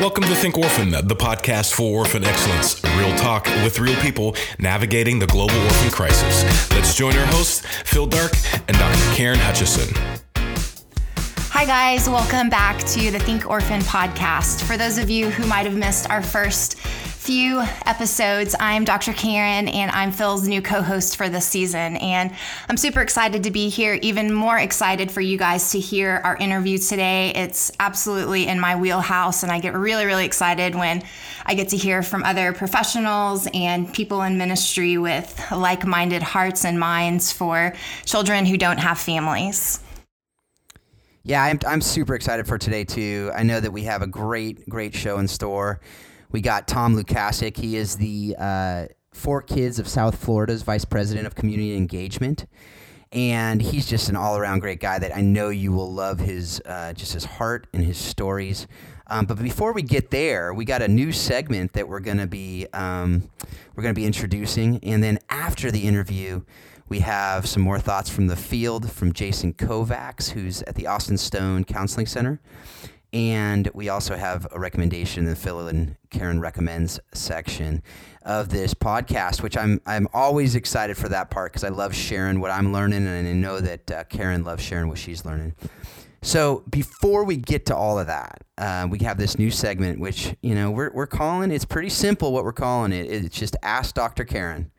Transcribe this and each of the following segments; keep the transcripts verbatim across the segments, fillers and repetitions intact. Welcome to Think Orphan, the podcast for orphan excellence. Real talk with real people navigating the global orphan crisis. Let's join our hosts, Phil Dark and Doctor Karen Hutchison. Hi guys, welcome back to the Think Orphan podcast. For those of you who might have missed our first few episodes, I'm Doctor Karen and I'm Phil's new co-host for this season, and I'm super excited to be here, even more excited for you guys to hear our interview today. It's absolutely in my wheelhouse, and I get really really excited when I get to hear from other professionals and people in ministry with like-minded hearts and minds for children who don't have families. Yeah, I'm, I'm super excited for today too. I know that we have a great great show in store. We got Tom Lukasik. He is the uh, Four Kids of South Florida's Vice President of Community Engagement, and he's just an all-around great guy that I know you will love. His uh, just his heart and his stories. Um, but before we get there, we got a new segment that we're gonna be um, we're gonna be introducing, and then after the interview, we have some more thoughts from the field from Jason Kovacs, who's at the Austin Stone Counseling Center. And we also have a recommendation in the Phil and Karen Recommends section of this podcast, which I'm I'm always excited for that part because I love sharing what I'm learning, and I know that uh, Karen loves sharing what she's learning. So before we get to all of that, uh, we have this new segment, which you know we're we're calling. It's pretty simple what we're calling it. It's just Ask Doctor Karen.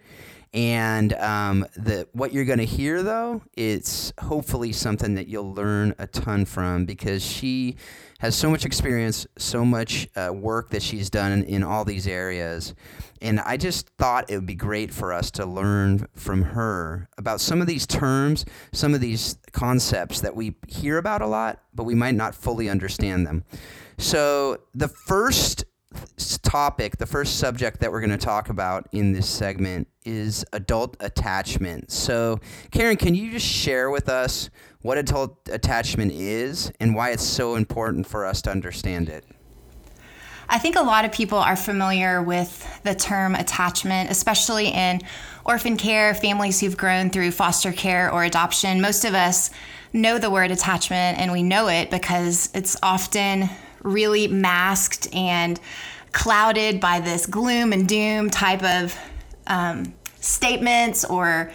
And um, the what you're going to hear, though, it's hopefully something that you'll learn a ton from, because she has so much experience, so much uh, work that she's done in, in all these areas. And I just thought it would be great for us to learn from her about some of these terms, some of these concepts that we hear about a lot, but we might not fully understand them. So the first topic, the first subject that we're going to talk about in this segment is adult attachment. So, Karen, can you just share with us what adult attachment is and why it's so important for us to understand it? I think a lot of people are familiar with the term attachment, especially in orphan care, families who've grown through foster care or adoption. Most of us know the word attachment, and we know it because it's often really masked and clouded by this gloom and doom type of um, statements or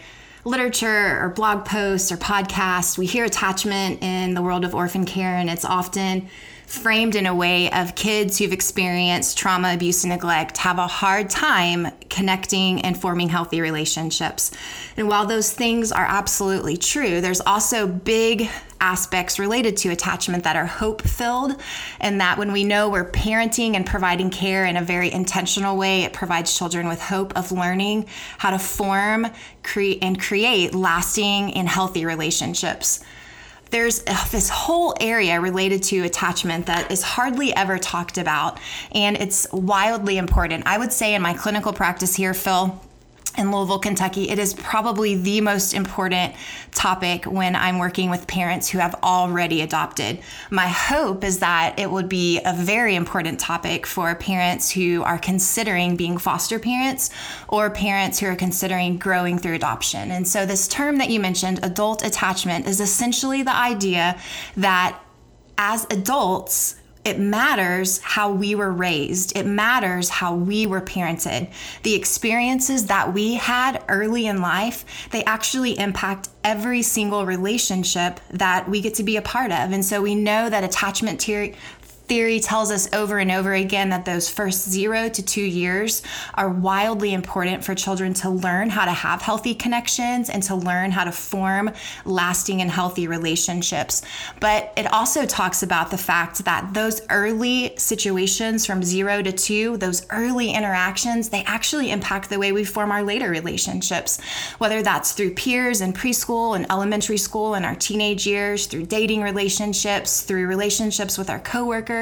literature or blog posts or podcasts. We hear attachment in the world of orphan care, and it's often framed in a way of kids who've experienced trauma, abuse, and neglect have a hard time connecting and forming healthy relationships. And while those things are absolutely true, there's also big aspects related to attachment that are hope-filled, and that when we know we're parenting and providing care in a very intentional way, it provides children with hope of learning how to form, create, and create lasting and healthy relationships. There's this whole area related to attachment that is hardly ever talked about, and it's wildly important. I would say in my clinical practice here, Phil, in Louisville, Kentucky, it is probably the most important topic when I'm working with parents who have already adopted. My hope is that it would be a very important topic for parents who are considering being foster parents or parents who are considering growing through adoption. And so this term that you mentioned, adult attachment, is essentially the idea that as adults, it matters how we were raised. It matters how we were parented. The experiences that we had early in life, they actually impact every single relationship that we get to be a part of. And so we know that attachment theory Theory tells us over and over again that those first zero to two years are wildly important for children to learn how to have healthy connections and to learn how to form lasting and healthy relationships. But it also talks about the fact that those early situations from zero to two, those early interactions, they actually impact the way we form our later relationships, whether that's through peers in preschool and elementary school in our teenage years, through dating relationships, through relationships with our coworkers,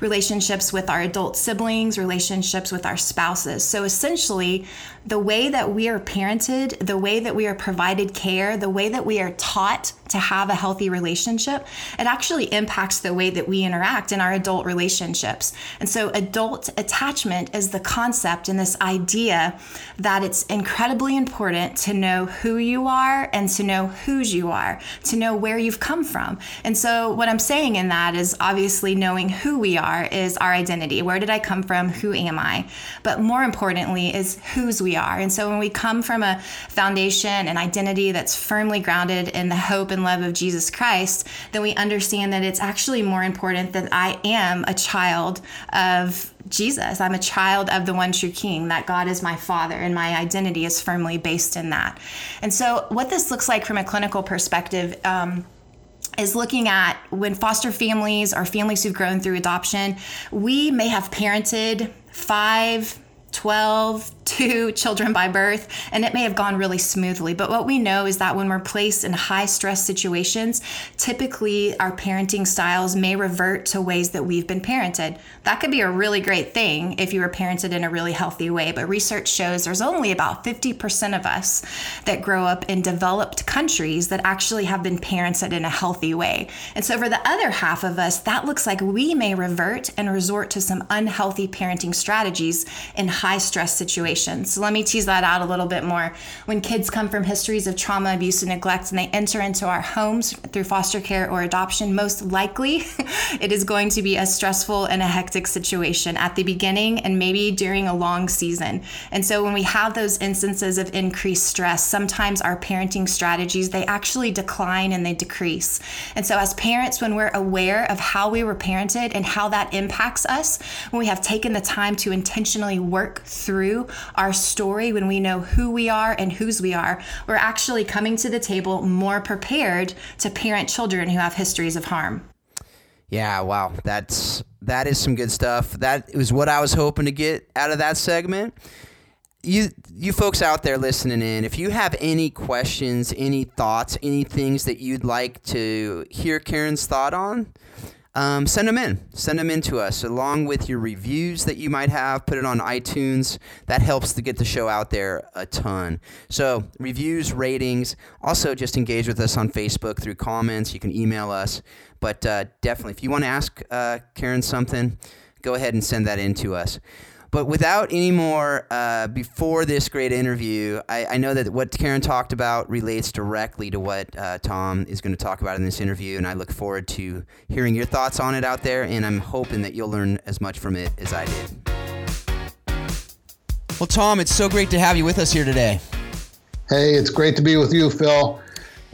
relationships with our adult siblings, relationships with our spouses. So essentially, the way that we are parented, the way that we are provided care, the way that we are taught to have a healthy relationship, it actually impacts the way that we interact in our adult relationships. And so adult attachment is the concept and this idea that it's incredibly important to know who you are and to know whose you are, to know where you've come from. And so what I'm saying in that is obviously knowing who we are is our identity. Where did I come from? Who am I? But more importantly is whose we are. And so when we come from a foundation and identity that's firmly grounded in the hope and love of Jesus Christ, then we understand that it's actually more important that I am a child of Jesus. I'm a child of the one true King, that God is my Father, and my identity is firmly based in that. And so what this looks like from a clinical perspective, um, is looking at when foster families or families who've grown through adoption, we may have parented five, twelve, two children by birth, and it may have gone really smoothly. But what we know is that when we're placed in high stress situations, typically our parenting styles may revert to ways that we've been parented. That could be a really great thing if you were parented in a really healthy way. But research shows there's only about fifty percent of us that grow up in developed countries that actually have been parented in a healthy way. And so for the other half of us, that looks like we may revert and resort to some unhealthy parenting strategies in high stress situations. So let me tease that out a little bit more. When kids come from histories of trauma, abuse, and neglect, and they enter into our homes through foster care or adoption, most likely it is going to be a stressful and a hectic situation at the beginning and maybe during a long season. And so when we have those instances of increased stress, sometimes our parenting strategies, they actually decline and they decrease. And so as parents, when we're aware of how we were parented and how that impacts us, when we have taken the time to intentionally work through our story, when we know who we are and whose we are, we're actually coming to the table more prepared to parent children who have histories of harm. Yeah, wow. That's, that is some good stuff. That was what I was hoping to get out of that segment. You, you folks out there listening in, if you have any questions, any thoughts, any things that you'd like to hear Karen's thought on, Um, send them in. Send them in to us along with your reviews that you might have. Put it on iTunes. That helps to get the show out there a ton. So reviews, ratings. Also just engage with us on Facebook through comments. You can email us. But uh, definitely, if you want to ask uh, Karen something, go ahead and send that in to us. But without any more, uh, before this great interview, I, I know that what Karen talked about relates directly to what uh, Tom is going to talk about in this interview, and I look forward to hearing your thoughts on it out there, and I'm hoping that you'll learn as much from it as I did. Well, Tom, it's so great to have you with us here today. Hey, it's great to be with you, Phil.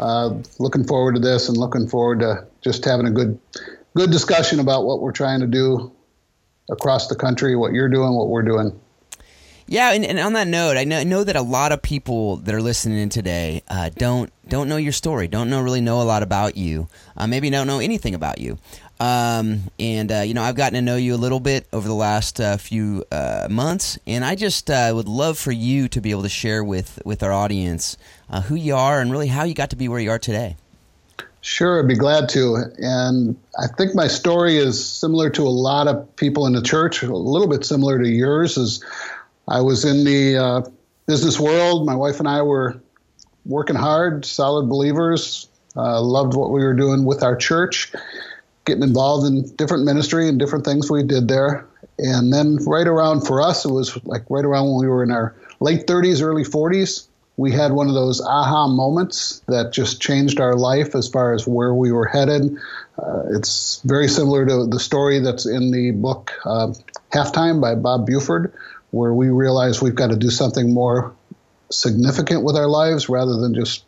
Uh, looking forward to this and looking forward to just having a good, good discussion about what we're trying to do across the country, what you're doing, what we're doing. Yeah, and, and on that note, I know, I know that a lot of people that are listening in today uh, don't don't know your story, don't know really know a lot about you, uh, maybe don't know anything about you. Um, and, uh, you know, I've gotten to know you a little bit over the last uh, few uh, months, and I just uh, would love for you to be able to share with, with our audience uh, who you are and really how you got to be where you are today. Sure, I'd be glad to. And I think my story is similar to a lot of people in the church, a little bit similar to yours. Is I was in the uh, business world. My wife and I were working hard, solid believers, uh, loved what we were doing with our church, getting involved in different ministry and different things we did there. And then right around for us, it was like right around when we were in our late thirties, early forties, we had one of those aha moments that just changed our life as far as where we were headed. Uh, it's very similar to the story that's in the book uh, Halftime by Bob Buford, where we realize we've got to do something more significant with our lives rather than just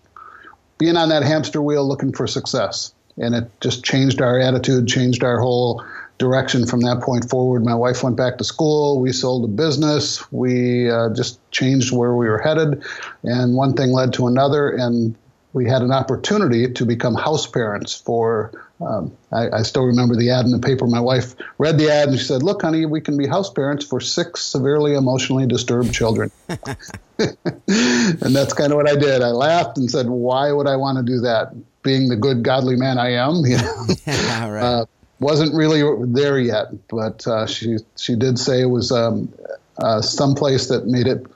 being on that hamster wheel looking for success. And it just changed our attitude, changed our whole direction from that point forward. My wife went back to school. We sold a business. We uh, just changed where we were headed. And one thing led to another. And we had an opportunity to become house parents for, um, I, I still remember the ad in the paper. My wife read the ad and she said, "Look, honey, we can be house parents for six severely emotionally disturbed children." And that's kind of what I did. I laughed and said, why would I want to do that? Being the good, godly man I am, you know. Yeah, right. uh, Wasn't really there yet, but uh, she she did say it was um, uh, someplace that made it a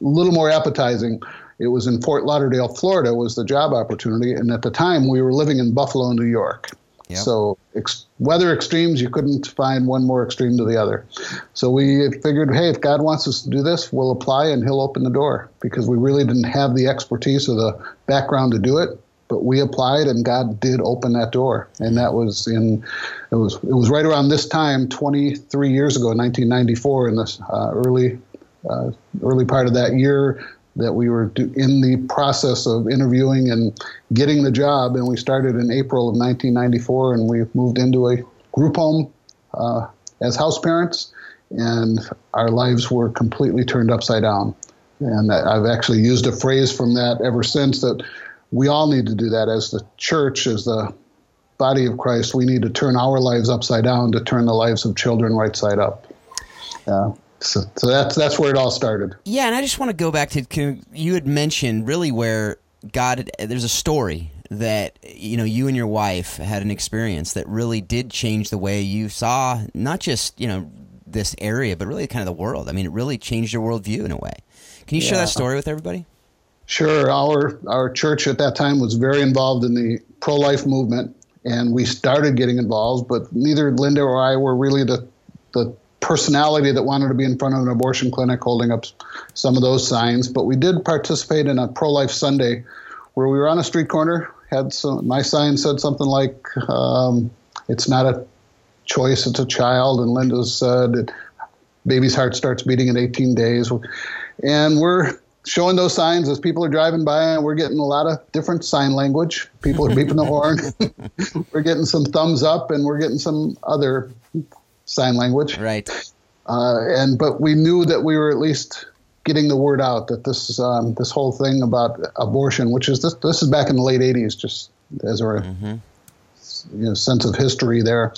little more appetizing It was in Fort Lauderdale, Florida, was the job opportunity. And at the time, we were living in Buffalo, New York. Yep. So ex- weather extremes, you couldn't find one more extreme to the other. So we figured, hey, if God wants us to do this, we'll apply and he'll open the door, because we really didn't have the expertise or the background to do it. But we applied and God did open that door. And that was in, it was it was right around this time, twenty-three years ago, nineteen ninety-four, in the uh, early, uh, early part of that year, that we were in the process of interviewing and getting the job. And we started in April of nineteen ninety-four, and we moved into a group home uh, as house parents, and our lives were completely turned upside down. And I've actually used a phrase from that ever since, that we all need to do that as the church, as the body of Christ. We need to turn our lives upside down to turn the lives of children right side up. Yeah. So, so that's that's where it all started. Yeah, and I just want to go back to, you had mentioned really where God, there's a story that, you know, you and your wife had an experience that really did change the way you saw not just, you know, this area, but really kind of the world. I mean, it really changed your worldview in a way. Can you yeah. share that story with everybody? Sure. Our our church at that time was very involved in the pro-life movement, and we started getting involved, but neither Linda or I were really the the personality that wanted to be in front of an abortion clinic holding up some of those signs. But we did participate in a pro-life Sunday where we were on a street corner, had some, my sign said something like, um, it's not a choice, it's a child. And Linda said, it, baby's heart starts beating at eighteen days. And we're showing those signs as people are driving by, and we're getting a lot of different sign language. People are beeping the horn. We're getting some thumbs up, and we're getting some other sign language. Right. Uh, and but we knew that we were at least getting the word out that this um, this whole thing about abortion, which is this this is back in the late eighties, just as a mm-hmm. you know, sense of history there.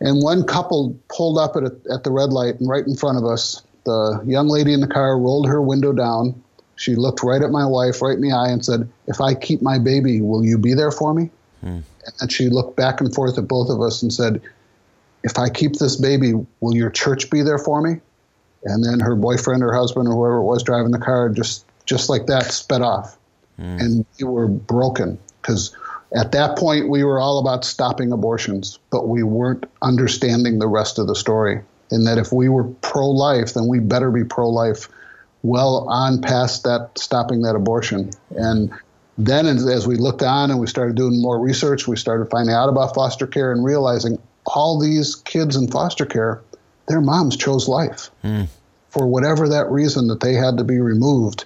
And one couple pulled up at a, at the red light, and right in front of us, the young lady in the car rolled her window down. She looked right at my wife, right in the eye, and said, "If I keep my baby, will you be there for me?" Mm. And she looked back and forth at both of us and said, "If I keep this baby, will your church be there for me?" And then her boyfriend or husband or whoever it was driving the car just just like that sped off. Mm. And we were broken, because at that point we were all about stopping abortions, but we weren't understanding the rest of the story. And that if we were pro-life, then we better be pro-life well on past that, stopping that abortion. And then as we looked on and we started doing more research, we started finding out about foster care and realizing all these kids in foster care, their moms chose life. Mm. For whatever that reason that they had to be removed,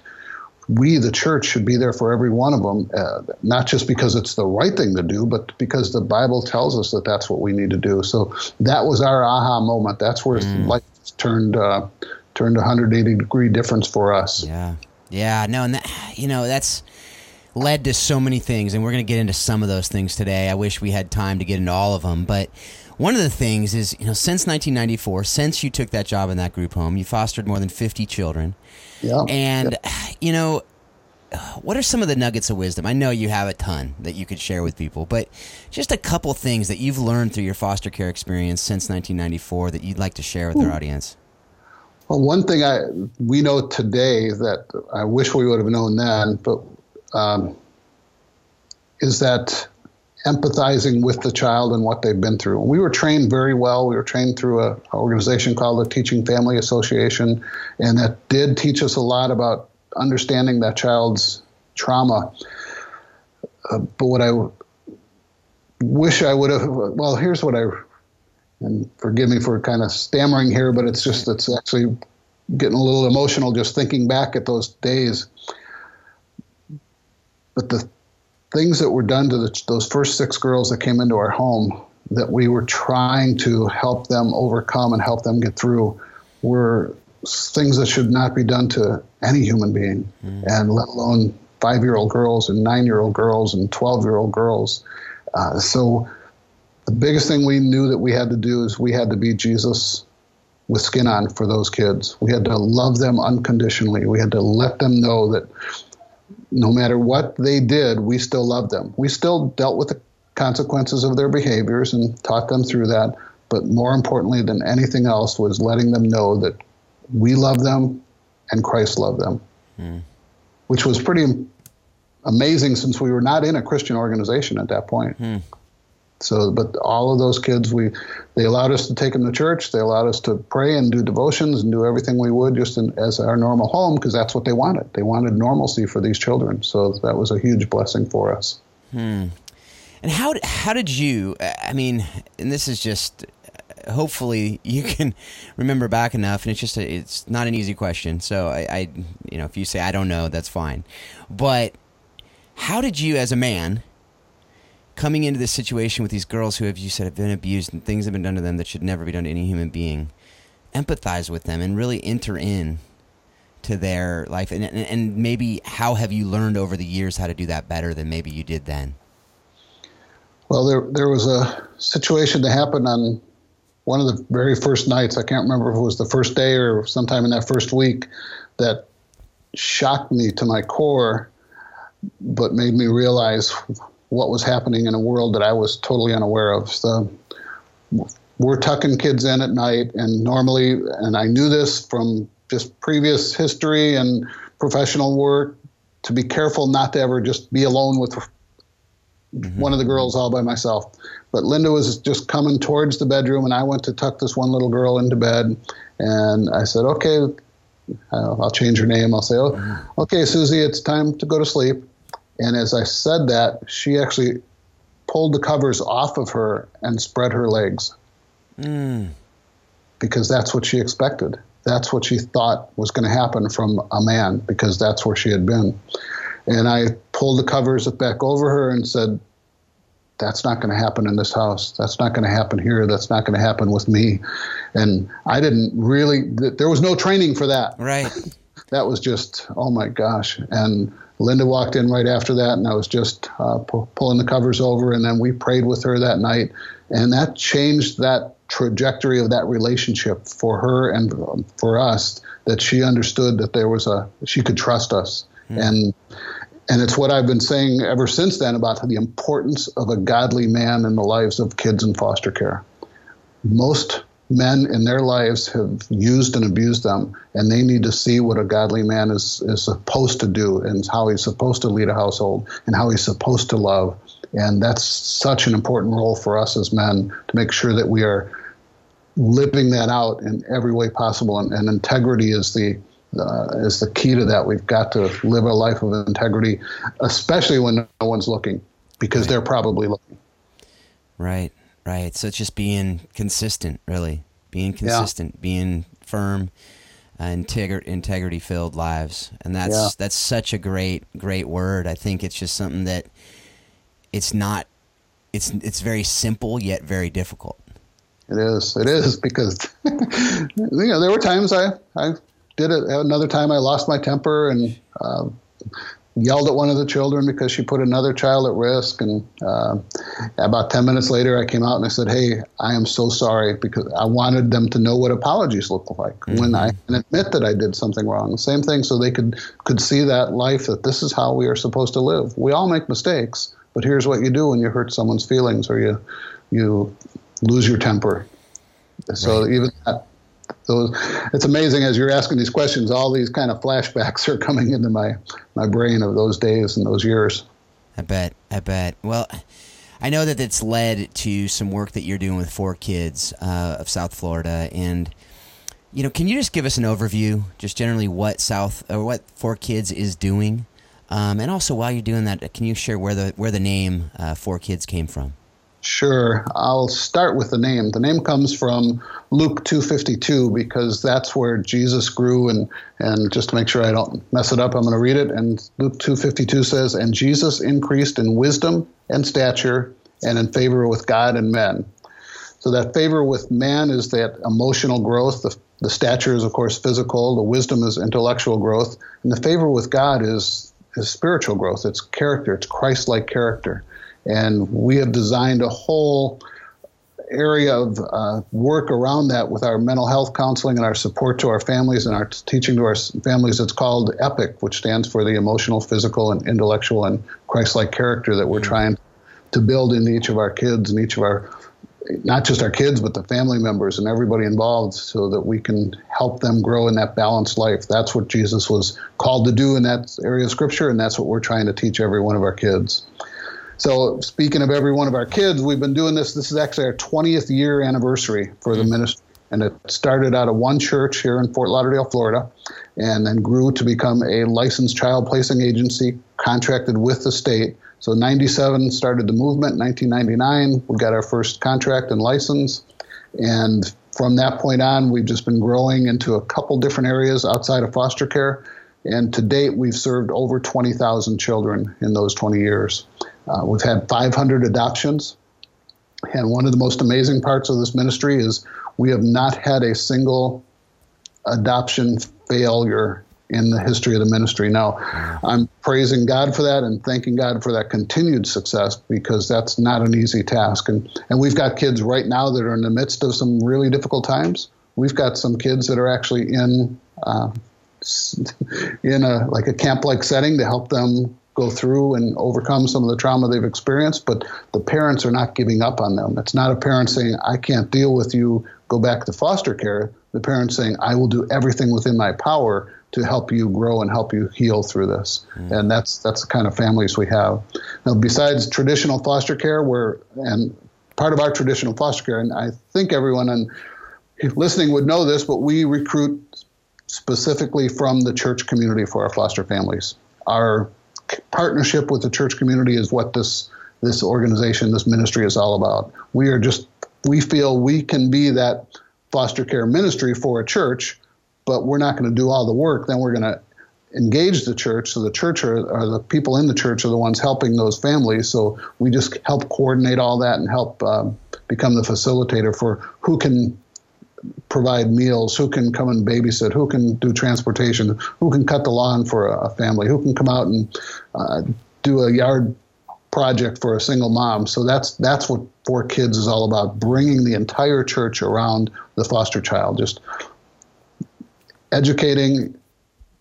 we, the church, should be there for every one of them, uh, not just because it's the right thing to do, but because the Bible tells us that that's what we need to do. So that was our aha moment. That's where mm. life turned uh, turned one hundred eighty degree difference for us. Yeah, yeah, no, and that, you know, that's led to so many things, and we're going to get into some of those things today. I wish we had time to get into all of them, but one of the things is, you know, since nineteen ninety-four, since you took that job in that group home, you fostered more than fifty children. Yeah. And, yeah. you know, what are some of the nuggets of wisdom? I know you have a ton that you could share with people, but just a couple things that you've learned through your foster care experience since nineteen ninety-four that you'd like to share with Ooh. Their audience. Well, one thing I we know today that I wish we would have known then, but um, is that empathizing with the child and what they've been through. We were trained very well. We were trained through an organization called the Teaching Family Association, and that did teach us a lot about understanding that child's trauma. Uh, but what I wish I would have, well, here's what I, and forgive me for kind of stammering here, but it's just, it's actually getting a little emotional just thinking back at those days. But the things that were done to the, those first six girls that came into our home that we were trying to help them overcome and help them get through were things that should not be done to any human being, mm. and let alone five-year-old girls and nine-year-old girls and twelve-year-old girls. Uh, so the biggest thing we knew that we had to do is we had to be Jesus with skin on for those kids. We had to love them unconditionally. We had to let them know that no matter what they did, we still loved them. We still dealt with the consequences of their behaviors and taught them through that. But more importantly than anything else was letting them know that we love them and Christ loved them. Mm. which was pretty amazing since we were not in a Christian organization at that point. Hmm. So, but all of those kids, we they allowed us to take them to church. They allowed us to pray and do devotions and do everything we would just in, as our normal home, because that's what they wanted. They wanted normalcy for these children. So that was a huge blessing for us. Hmm. And how how did you, I mean, and this is just, hopefully you can remember back enough, and it's just, a, it's not an easy question. So I, I, you know, if you say, I don't know, that's fine. But how did you as a man, coming into this situation with these girls who have, you said, have been abused and things have been done to them that should never be done to any human being, empathize with them and really enter in to their life? And, and, and maybe how have you learned over the years how to do that better than maybe you did then? Well, there there was a situation that happened on one of the very first nights. I can't remember if it was the first day or sometime in that first week, that shocked me to my core, but made me realize what was happening in a world that I was totally unaware of. So we're tucking kids in at night, and normally, and I knew this from just previous history and professional work, to be careful not to ever just be alone with Mm-hmm. one of the girls all by myself. But Linda was just coming towards the bedroom, and I went to tuck this one little girl into bed, and I said, okay, I'll change her name. I'll say, oh, okay, Susie, it's time to go to sleep. And as I said that, she actually pulled the covers off of her and spread her legs mm. because that's what she expected. That's what she thought was going to happen from a man, because that's where she had been. And I pulled the covers back over her and said, that's not going to happen in this house. That's not going to happen here. That's not going to happen with me. And I didn't really, there was no training for that. Right. That was just, oh my gosh. And Linda walked in right after that, and I was just uh, p- pulling the covers over. And then we prayed with her that night. And that changed that trajectory of that relationship for her and um, for us, that she understood that there was a, she could trust us. Mm. And and it's what I've been saying ever since then about the importance of a godly man in the lives of kids in foster care. Most men in their lives have used and abused them, and they need to see what a godly man is, is supposed to do, and how he's supposed to lead a household, and how he's supposed to love. And that's such an important role for us as men, to make sure that we are living that out in every way possible. And, and integrity is the Uh, is the key to that. We've got to live a life of integrity, especially when no one's looking, because right. they're probably looking. Right, right. So it's just being consistent, really. Being consistent, yeah. being firm, uh, integrity, integrity-filled lives. And that's yeah. that's such a great, great word. I think it's just something that it's not, it's it's very simple yet very difficult. It is. It is, because you know, there were times I, I did it. Another time I lost my temper and uh, yelled at one of the children because she put another child at risk. And uh, about ten minutes later, I came out and I said, hey, I am so sorry, because I wanted them to know what apologies look like mm-hmm. when I admit that I did something wrong. Same thing, so they could, could see that life, that this is how we are supposed to live. We all make mistakes, but here's what you do when you hurt someone's feelings or you, you lose your temper. So right. even that. So it's amazing, as you're asking these questions, all these kind of flashbacks are coming into my, my brain of those days and those years. I bet. I bet. Well, I know that it's led to some work that you're doing with Four Kids uh, of South Florida. And, you know, can you just give us an overview, just generally what South or what Four Kids is doing? Um, and also while you're doing that, can you share where the, where the name uh, Four Kids came from? Sure. I'll start with the name. The name comes from Luke two fifty-two, because that's where Jesus grew. And, and just to make sure I don't mess it up, I'm going to read it. And Luke two fifty-two says, and Jesus increased in wisdom and stature and in favor with God and men. So that favor with man is that emotional growth. The, the stature is, of course, physical. The wisdom is intellectual growth. And the favor with God is, is spiritual growth. It's character. It's Christ-like character. And we have designed a whole area of uh, work around that with our mental health counseling and our support to our families and our teaching to our families. It's called EPIC, which stands for the emotional, physical, and intellectual and Christ-like character that we're trying to build in each of our kids and each of our not just our kids, but the family members and everybody involved, so that we can help them grow in that balanced life. That's what Jesus was called to do in that area of Scripture, and that's what we're trying to teach every one of our kids. So speaking of every one of our kids, we've been doing this. This is actually our twentieth year anniversary for the ministry. And it started out of one church here in Fort Lauderdale, Florida, and then grew to become a licensed child placing agency contracted with the state. So ninety-seven started the movement, nineteen ninety-nine, we got our first contract and license. And from that point on, we've just been growing into a couple different areas outside of foster care. And to date, we've served over twenty thousand children in those twenty years. Uh, we've had five hundred adoptions. And one of the most amazing parts of this ministry is we have not had a single adoption failure in the history of the ministry. Now, I'm praising God for that and thanking God for that continued success, because that's not an easy task. And, and we've got kids right now that are in the midst of some really difficult times. We've got some kids that are actually in uh, in a like a camp-like setting to help them go through and overcome some of the trauma they've experienced, but the parents are not giving up on them. It's not a parent saying, I can't deal with you, go back to foster care. The parent's saying, I will do everything within my power to help you grow and help you heal through this. Mm-hmm. And that's that's the kind of families we have. Now, besides traditional foster care, where and part of our traditional foster care, and I think everyone on listening would know this, but we recruit specifically from the church community for our foster families. Our partnership with the church community is what this this organization, this ministry is all about. We are just, we feel we can be that foster care ministry for a church, but we're not going to do all the work. Then we're going to engage the church. So the church are, are the people in the church are the ones helping those families. So we just help coordinate all that and help um, become the facilitator for who can provide meals, who can come and babysit, who can do transportation, who can cut the lawn for a family, who can come out and uh, do a yard project for a single mom. So that's that's what Four Kids is all about, bringing the entire church around the foster child, just educating,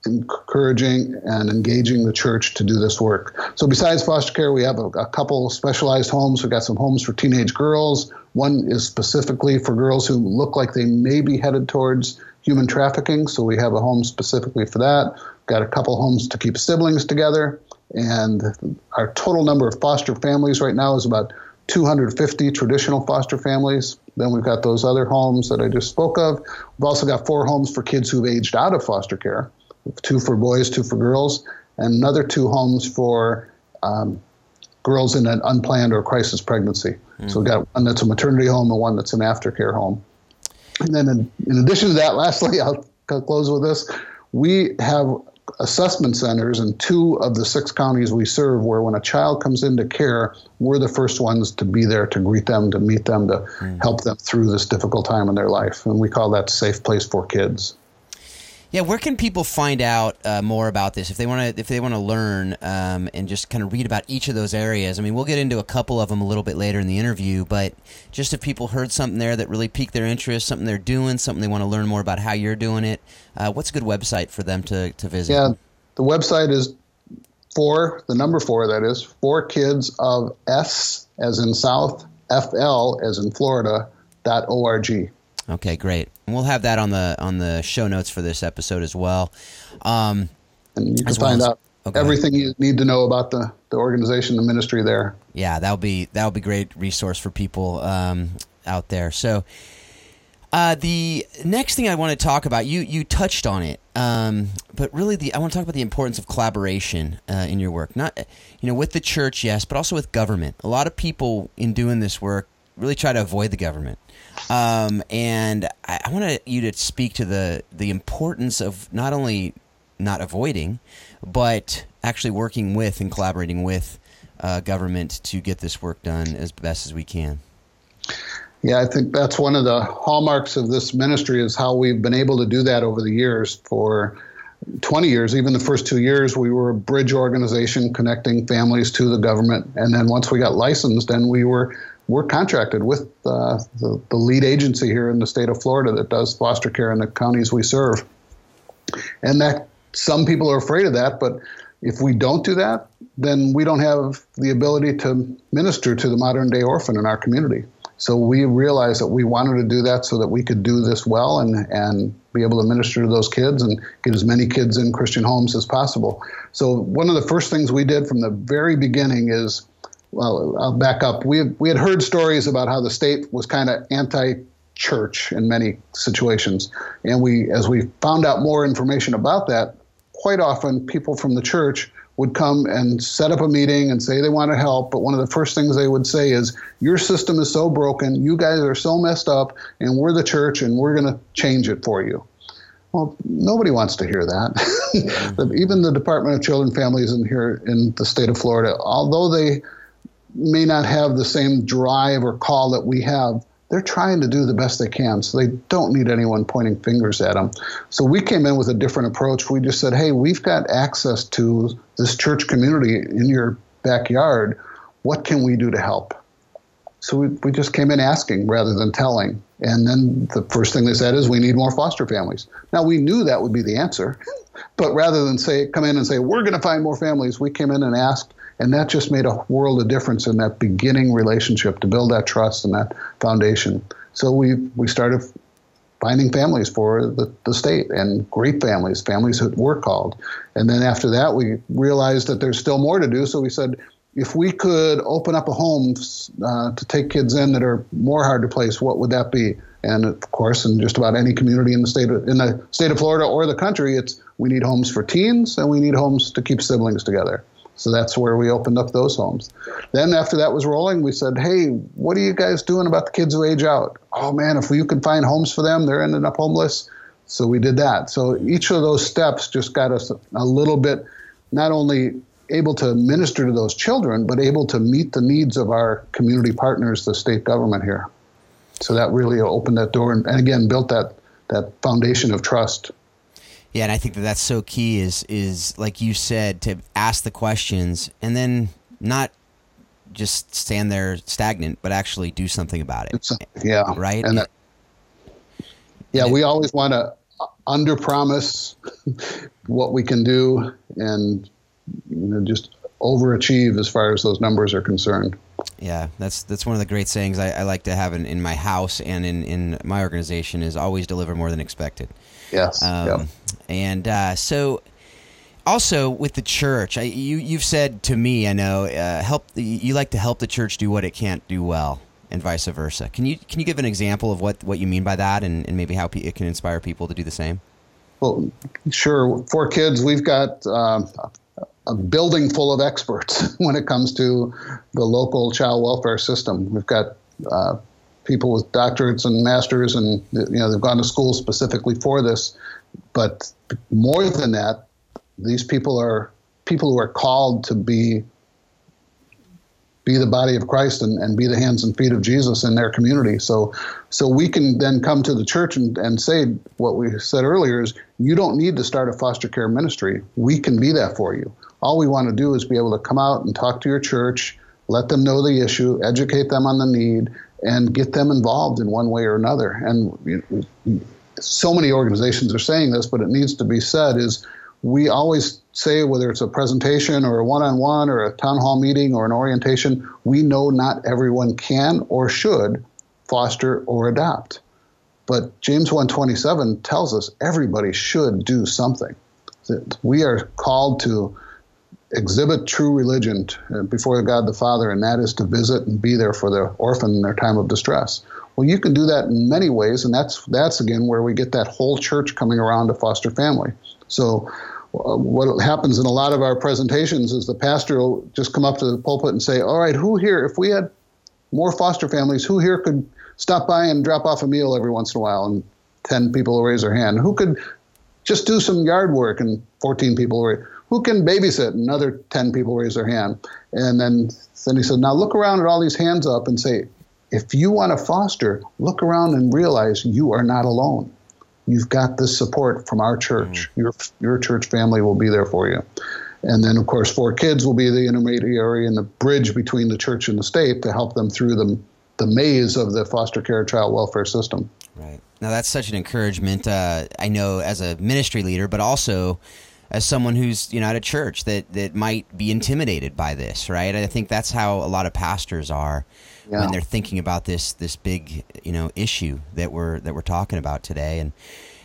encouraging, and engaging the church to do this work. So besides foster care, we have a, a couple specialized homes. We've got some homes for teenage girls. One is specifically for girls who look like they may be headed towards human trafficking, so we have a home specifically for that. We've got a couple homes to keep siblings together, and our total number of foster families right now is about two hundred fifty traditional foster families. Then we've got those other homes that I just spoke of. We've also got four homes for kids who've aged out of foster care, two for boys, two for girls, and another two homes for um, girls in an unplanned or crisis pregnancy. Mm. So we've got one that's a maternity home and one that's an aftercare home. And then in, in addition to that, lastly, I'll close with this. We have assessment centers in two of the six counties we serve where when a child comes into care, we're the first ones to be there to greet them, to meet them, to mm. help them through this difficult time in their life. And we call that Safe Place for Kids. Yeah, where can people find out uh, more about this if they want to if they want to learn um, and just kind of read about each of those areas? I mean, we'll get into a couple of them a little bit later in the interview, but just if people heard something there that really piqued their interest, something they're doing, something they want to learn more about how you're doing it, uh, what's a good website for them to, to visit? Yeah, the website is four, the number four, that is, Four Kids of S as in South, F L as in Florida, dot O R G. Okay, great. And we'll have that on the on the show notes for this episode as well. Um, and you can find well as, out okay. everything you need to know about the, the organization, the ministry there. Yeah, that'll be that'll be a great resource for people um, out there. So uh, the next thing I want to talk about, you you touched on it, um, but really the I want to talk about the importance of collaboration uh, in your work. Not you know with the church, yes, but also with government. A lot of people in doing this work really try to avoid the government. Um, and I, I wanted you to speak to the, the importance of not only not avoiding, but actually working with and collaborating with uh, government to get this work done as best as we can. Yeah, I think that's one of the hallmarks of this ministry is how we've been able to do that over the years. For twenty years, even the first two years, we were a bridge organization connecting families to the government. And then once we got licensed, then we were We're contracted with uh, the, the lead agency here in the state of Florida that does foster care in the counties we serve. And that some people are afraid of that, but if we don't do that, then we don't have the ability to minister to the modern day orphan in our community. So we realized that we wanted to do that so that we could do this well and, and be able to minister to those kids and get as many kids in Christian homes as possible. So one of the first things we did from the very beginning is, well, I'll back up. We had, we had heard stories about how the state was kind of anti-church in many situations. And we, as we found out more information about that, quite often people from the church would come and set up a meeting and say they want to help. But one of the first things they would say is, your system is so broken, you guys are so messed up, and we're the church, and we're going to change it for you. Well, nobody wants to hear that. Mm-hmm. Even the Department of Children and Families in here in the state of Florida, although they may not have the same drive or call that we have, they're trying to do the best they can, so they don't need anyone pointing fingers at them. So we came in with a different approach. We just said, hey, we've got access to this church community in your backyard. What can we do to help? So we, we just came in asking rather than telling. And then the first thing they said is, we need more foster families. Now, we knew that would be the answer, but rather than say come in and say, we're going to find more families, we came in and asked. And that just made a world of difference in that beginning relationship to build that trust and that foundation. So we we started finding families for the, the state, and great families, families that were called. And then after that, we realized that there's still more to do. So we said, if we could open up a home uh, to take kids in that are more hard to place, what would that be? And of course, in just about any community in the state of, in the state of Florida or the country, it's we need homes for teens and we need homes to keep siblings together. So that's where we opened up those homes. Then after that was rolling, we said, hey, what are you guys doing about the kids who age out? Oh, man, if you can find homes for them, they're ending up homeless. So we did that. So each of those steps just got us a little bit not only able to minister to those children, but able to meet the needs of our community partners, the state government here. So that really opened that door and, and again, built that, that foundation of trust. Yeah, and I think that that's so key is, is like you said, to ask the questions and then not just stand there stagnant, but actually do something about it. Yeah. Right? And that, yeah, and we always want to under-promise what we can do and you know, just overachieve as far as those numbers are concerned. Yeah, that's that's one of the great sayings I, I like to have in, in my house and in, in my organization is always deliver more than expected. Yes. Um, yeah. And uh, so also with the church, I, you, you've said to me, I know, uh, help. You like to help the church do what it can't do well and vice versa. Can you can you give an example of what, what you mean by that and, and maybe how it can inspire people to do the same? Well, sure. For kids, we've got um, a building full of experts when it comes to the local child welfare system. We've got uh, people with doctorates and masters and, you know, they've gone to school specifically for this. But more than that, these people are people who are called to be be the body of Christ and, and be the hands and feet of Jesus in their community. So so we can then come to the church and, and say what we said earlier is you don't need to start a foster care ministry. We can be that for you. All we want to do is be able to come out and talk to your church, let them know the issue, educate them on the need, and get them involved in one way or another. And you know, so many organizations are saying this, but it needs to be said is we always say, whether it's a presentation or a one-on-one or a town hall meeting or an orientation, we know not everyone can or should foster or adopt. But James one twenty-seven tells us everybody should do something. We are called to exhibit true religion before God the Father, and that is to visit and be there for the orphan in their time of distress. Well, you can do that in many ways, and that's, that's again, where we get that whole church coming around to foster family. So uh, what happens in a lot of our presentations is the pastor will just come up to the pulpit and say, all right, who here, if we had more foster families, who here could stop by and drop off a meal every once in a while? And ten people will raise their hand. Who could just do some yard work? And fourteen people will raise. Who can babysit? Another ten people raise their hand. And then, then he said, now look around at all these hands up and say, if you want to foster, look around and realize you are not alone. You've got this support from our church. Mm-hmm. Your your church family will be there for you. And then, of course, Four Kids will be the intermediary and the bridge between the church and the state to help them through the, the maze of the foster care child welfare system. Right. Now, that's such an encouragement, uh, I know, as a ministry leader, but also as someone who's, you know, at a church that, that might be intimidated by this, right? I think that's how a lot of pastors are yeah. when they're thinking about this this big, you know, issue that we're that we're talking about today. And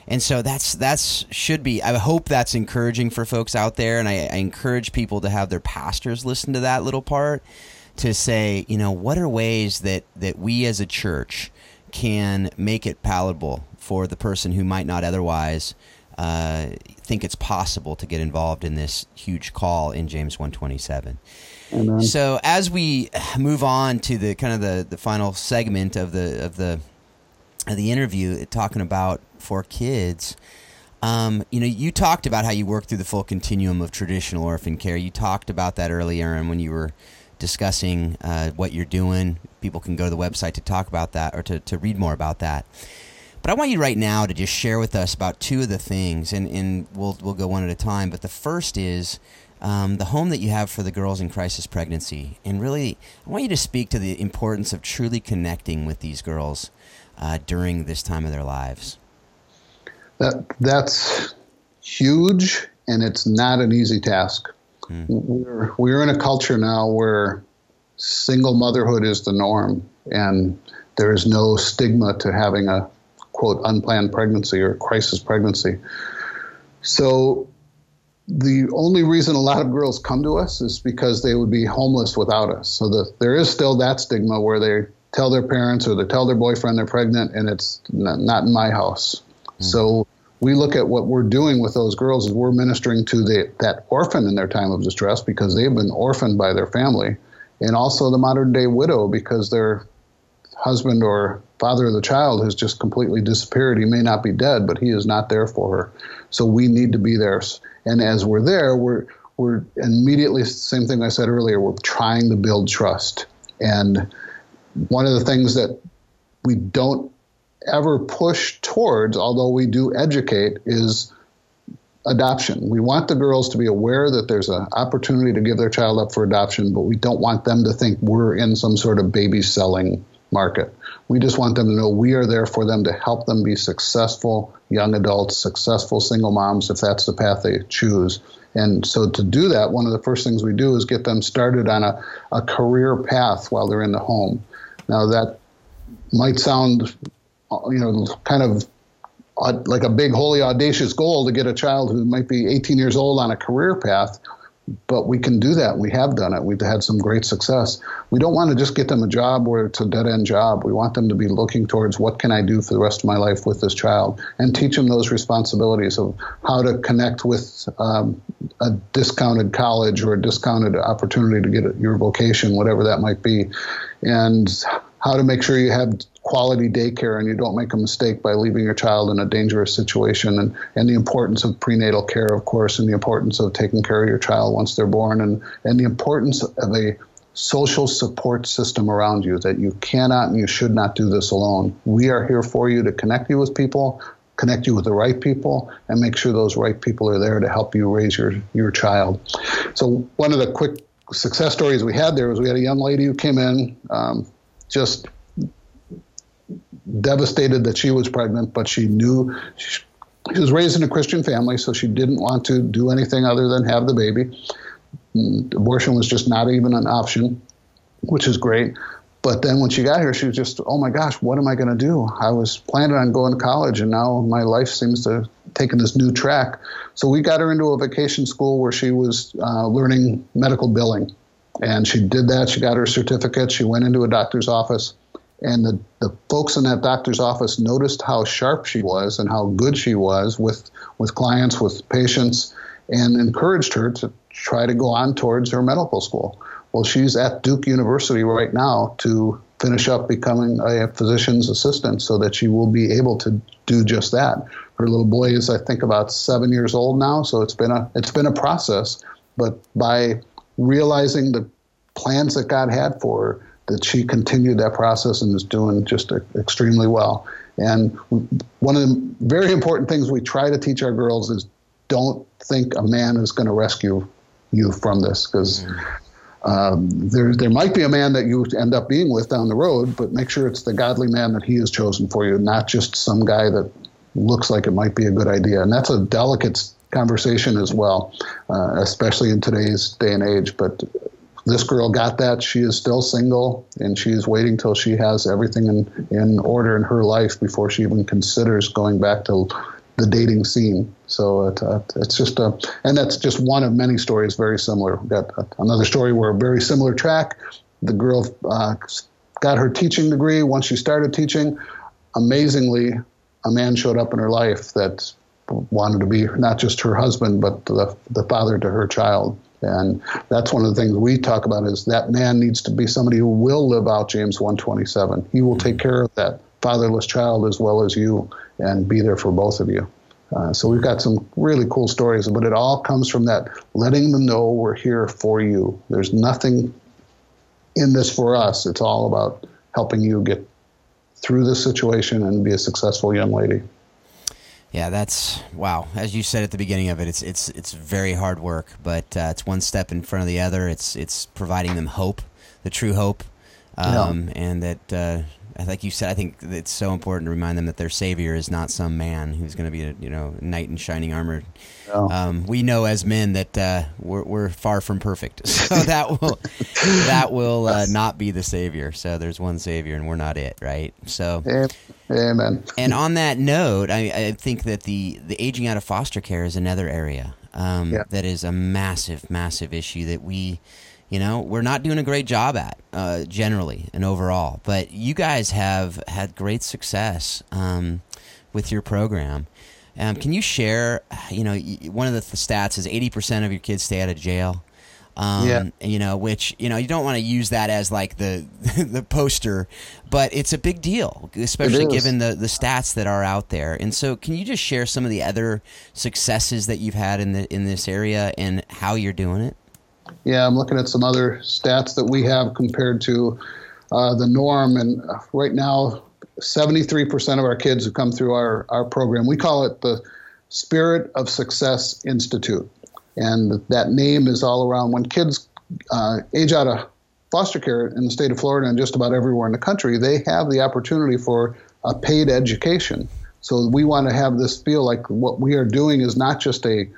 and so that's that's should be, I hope that's encouraging for folks out there. And I, I encourage people to have their pastors listen to that little part to say, you know, what are ways that, that we as a church can make it palatable for the person who might not otherwise uh, think it's possible to get involved in this huge call in James one twenty-seven. Amen. So as we move on to the kind of the, the final segment of the of the of the interview, talking about Four Kids, um, you know, you talked about how you work through the full continuum of traditional orphan care. You talked about that earlier, and when you were discussing uh, what you're doing, people can go to the website to talk about that or to, to read more about that. But I want you right now to just share with us about two of the things, and, and we'll we'll go one at a time. But the first is um, the home that you have for the girls in crisis pregnancy. And really, I want you to speak to the importance of truly connecting with these girls uh, during this time of their lives. That That's huge, and it's not an easy task. Mm. We're, we're in a culture now where single motherhood is the norm, and there is no stigma to having a quote, unplanned pregnancy or crisis pregnancy. So the only reason a lot of girls come to us is because they would be homeless without us. So the, there is still that stigma where they tell their parents or they tell their boyfriend they're pregnant, and it's not, not in my house. Mm-hmm. So we look at what we're doing with those girls is we're ministering to the, that orphan in their time of distress because they've been orphaned by their family, and also the modern-day widow because they're husband or father of the child has just completely disappeared. He may not be dead, but he is not there for her. So we need to be there. And as we're there, we're we're immediately, same thing I said earlier, we're trying to build trust. And one of the things that we don't ever push towards, although we do educate, is adoption. We want the girls to be aware that there's an opportunity to give their child up for adoption, but we don't want them to think we're in some sort of baby selling market. We just want them to know we are there for them to help them be successful young adults, successful single moms, if that's the path they choose. And so to do that, one of the first things we do is get them started on a, a career path while they're in the home. Now that might sound, you know, kind of like a big, holy, audacious goal to get a child who might be eighteen years old on a career path. But we can do that. We have done it. We've had some great success. We don't want to just get them a job where it's a dead-end job. We want them to be looking towards what can I do for the rest of my life with this child, and teach them those responsibilities of how to connect with um, a discounted college or a discounted opportunity to get your vocation, whatever that might be, and how to make sure you have quality daycare and you don't make a mistake by leaving your child in a dangerous situation, and, and the importance of prenatal care, of course, and the importance of taking care of your child once they're born, and, and the importance of a social support system around you, that you cannot and you should not do this alone. We are here for you to connect you with people, connect you with the right people, and make sure those right people are there to help you raise your, your child. So one of the quick success stories we had there was we had a young lady who came in, um, just devastated that she was pregnant, but she knew she, she was raised in a Christian family, so she didn't want to do anything other than have the baby. Abortion was just not even an option, which is great. But then when she got here, she was just, oh my gosh, what am I going to do? I was planning on going to college, and now my life seems to have taken this new track. So we got her into a vocation school where she was uh, learning medical billing. And she did that. She got her certificate. She went into a doctor's office. And the, the folks in that doctor's office noticed how sharp she was and how good she was with, with clients, with patients, and encouraged her to try to go on towards her medical school. Well, she's at Duke University right now to finish up becoming a physician's assistant so that she will be able to do just that. Her little boy is, I think, about seven years old now, so it's been a it's been a process. But by realizing the plans that God had for her, that she continued that process and is doing just extremely well. And one of the very important things we try to teach our girls is don't think a man is going to rescue you from this, because um, there there might be a man that you end up being with down the road, but make sure it's the godly man that he has chosen for you, not just some guy that looks like it might be a good idea. And that's a delicate conversation as well, uh, especially in today's day and age. But this girl got that. She is still single, and she is waiting till she has everything in, in order in her life before she even considers going back to the dating scene. So it, uh, it's just a, and that's just one of many stories very similar. We've got another story where a very similar track. The girl uh, got her teaching degree. Once she started teaching, amazingly, a man showed up in her life that wanted to be not just her husband, but the, the father to her child. And that's one of the things we talk about is that man needs to be somebody who will live out James one twenty-seven. He will take care of that fatherless child as well as you and be there for both of you. Uh, so we've got some really cool stories, but it all comes from that letting them know we're here for you. There's nothing in this for us. It's all about helping you get through this situation and be a successful young lady. Yeah, that's wow. As you said at the beginning of it, it's it's it's very hard work, but uh, it's one step in front of the other. It's it's providing them hope, the true hope, um, yeah. and that uh, I think you said. I think it's so important to remind them that their savior is not some man who's going to be a, you know knight in shining armor. Yeah. Um, we know as men that uh, we're we're far from perfect, so that will that will uh, not be the savior. So there's one savior, and we're not it, right? So. Yeah. Amen. And on that note, I, I think that the, the aging out of foster care is another area um, yeah. that is a massive, massive issue that we, you know, we're not doing a great job at uh, generally and overall. But you guys have had great success um, with your program. Um, can you share, you know, one of the th- stats is eighty percent of your kids stay out of jail. Um, yeah. You know, which, you know, you don't want to use that as like the the poster, but it's a big deal, especially given the, the stats that are out there. And so can you just share some of the other successes that you've had in the in this area and how you're doing it? Yeah, I'm looking at some other stats that we have compared to uh, the norm. And right now, seventy-three percent of our kids who come through our, our program, we call it the Spirit of Success Institute. And that name is all around when kids uh, age out of foster care in the state of Florida and just about everywhere in the country, they have the opportunity for a paid education. So we want to have this feel like what we are doing is not just a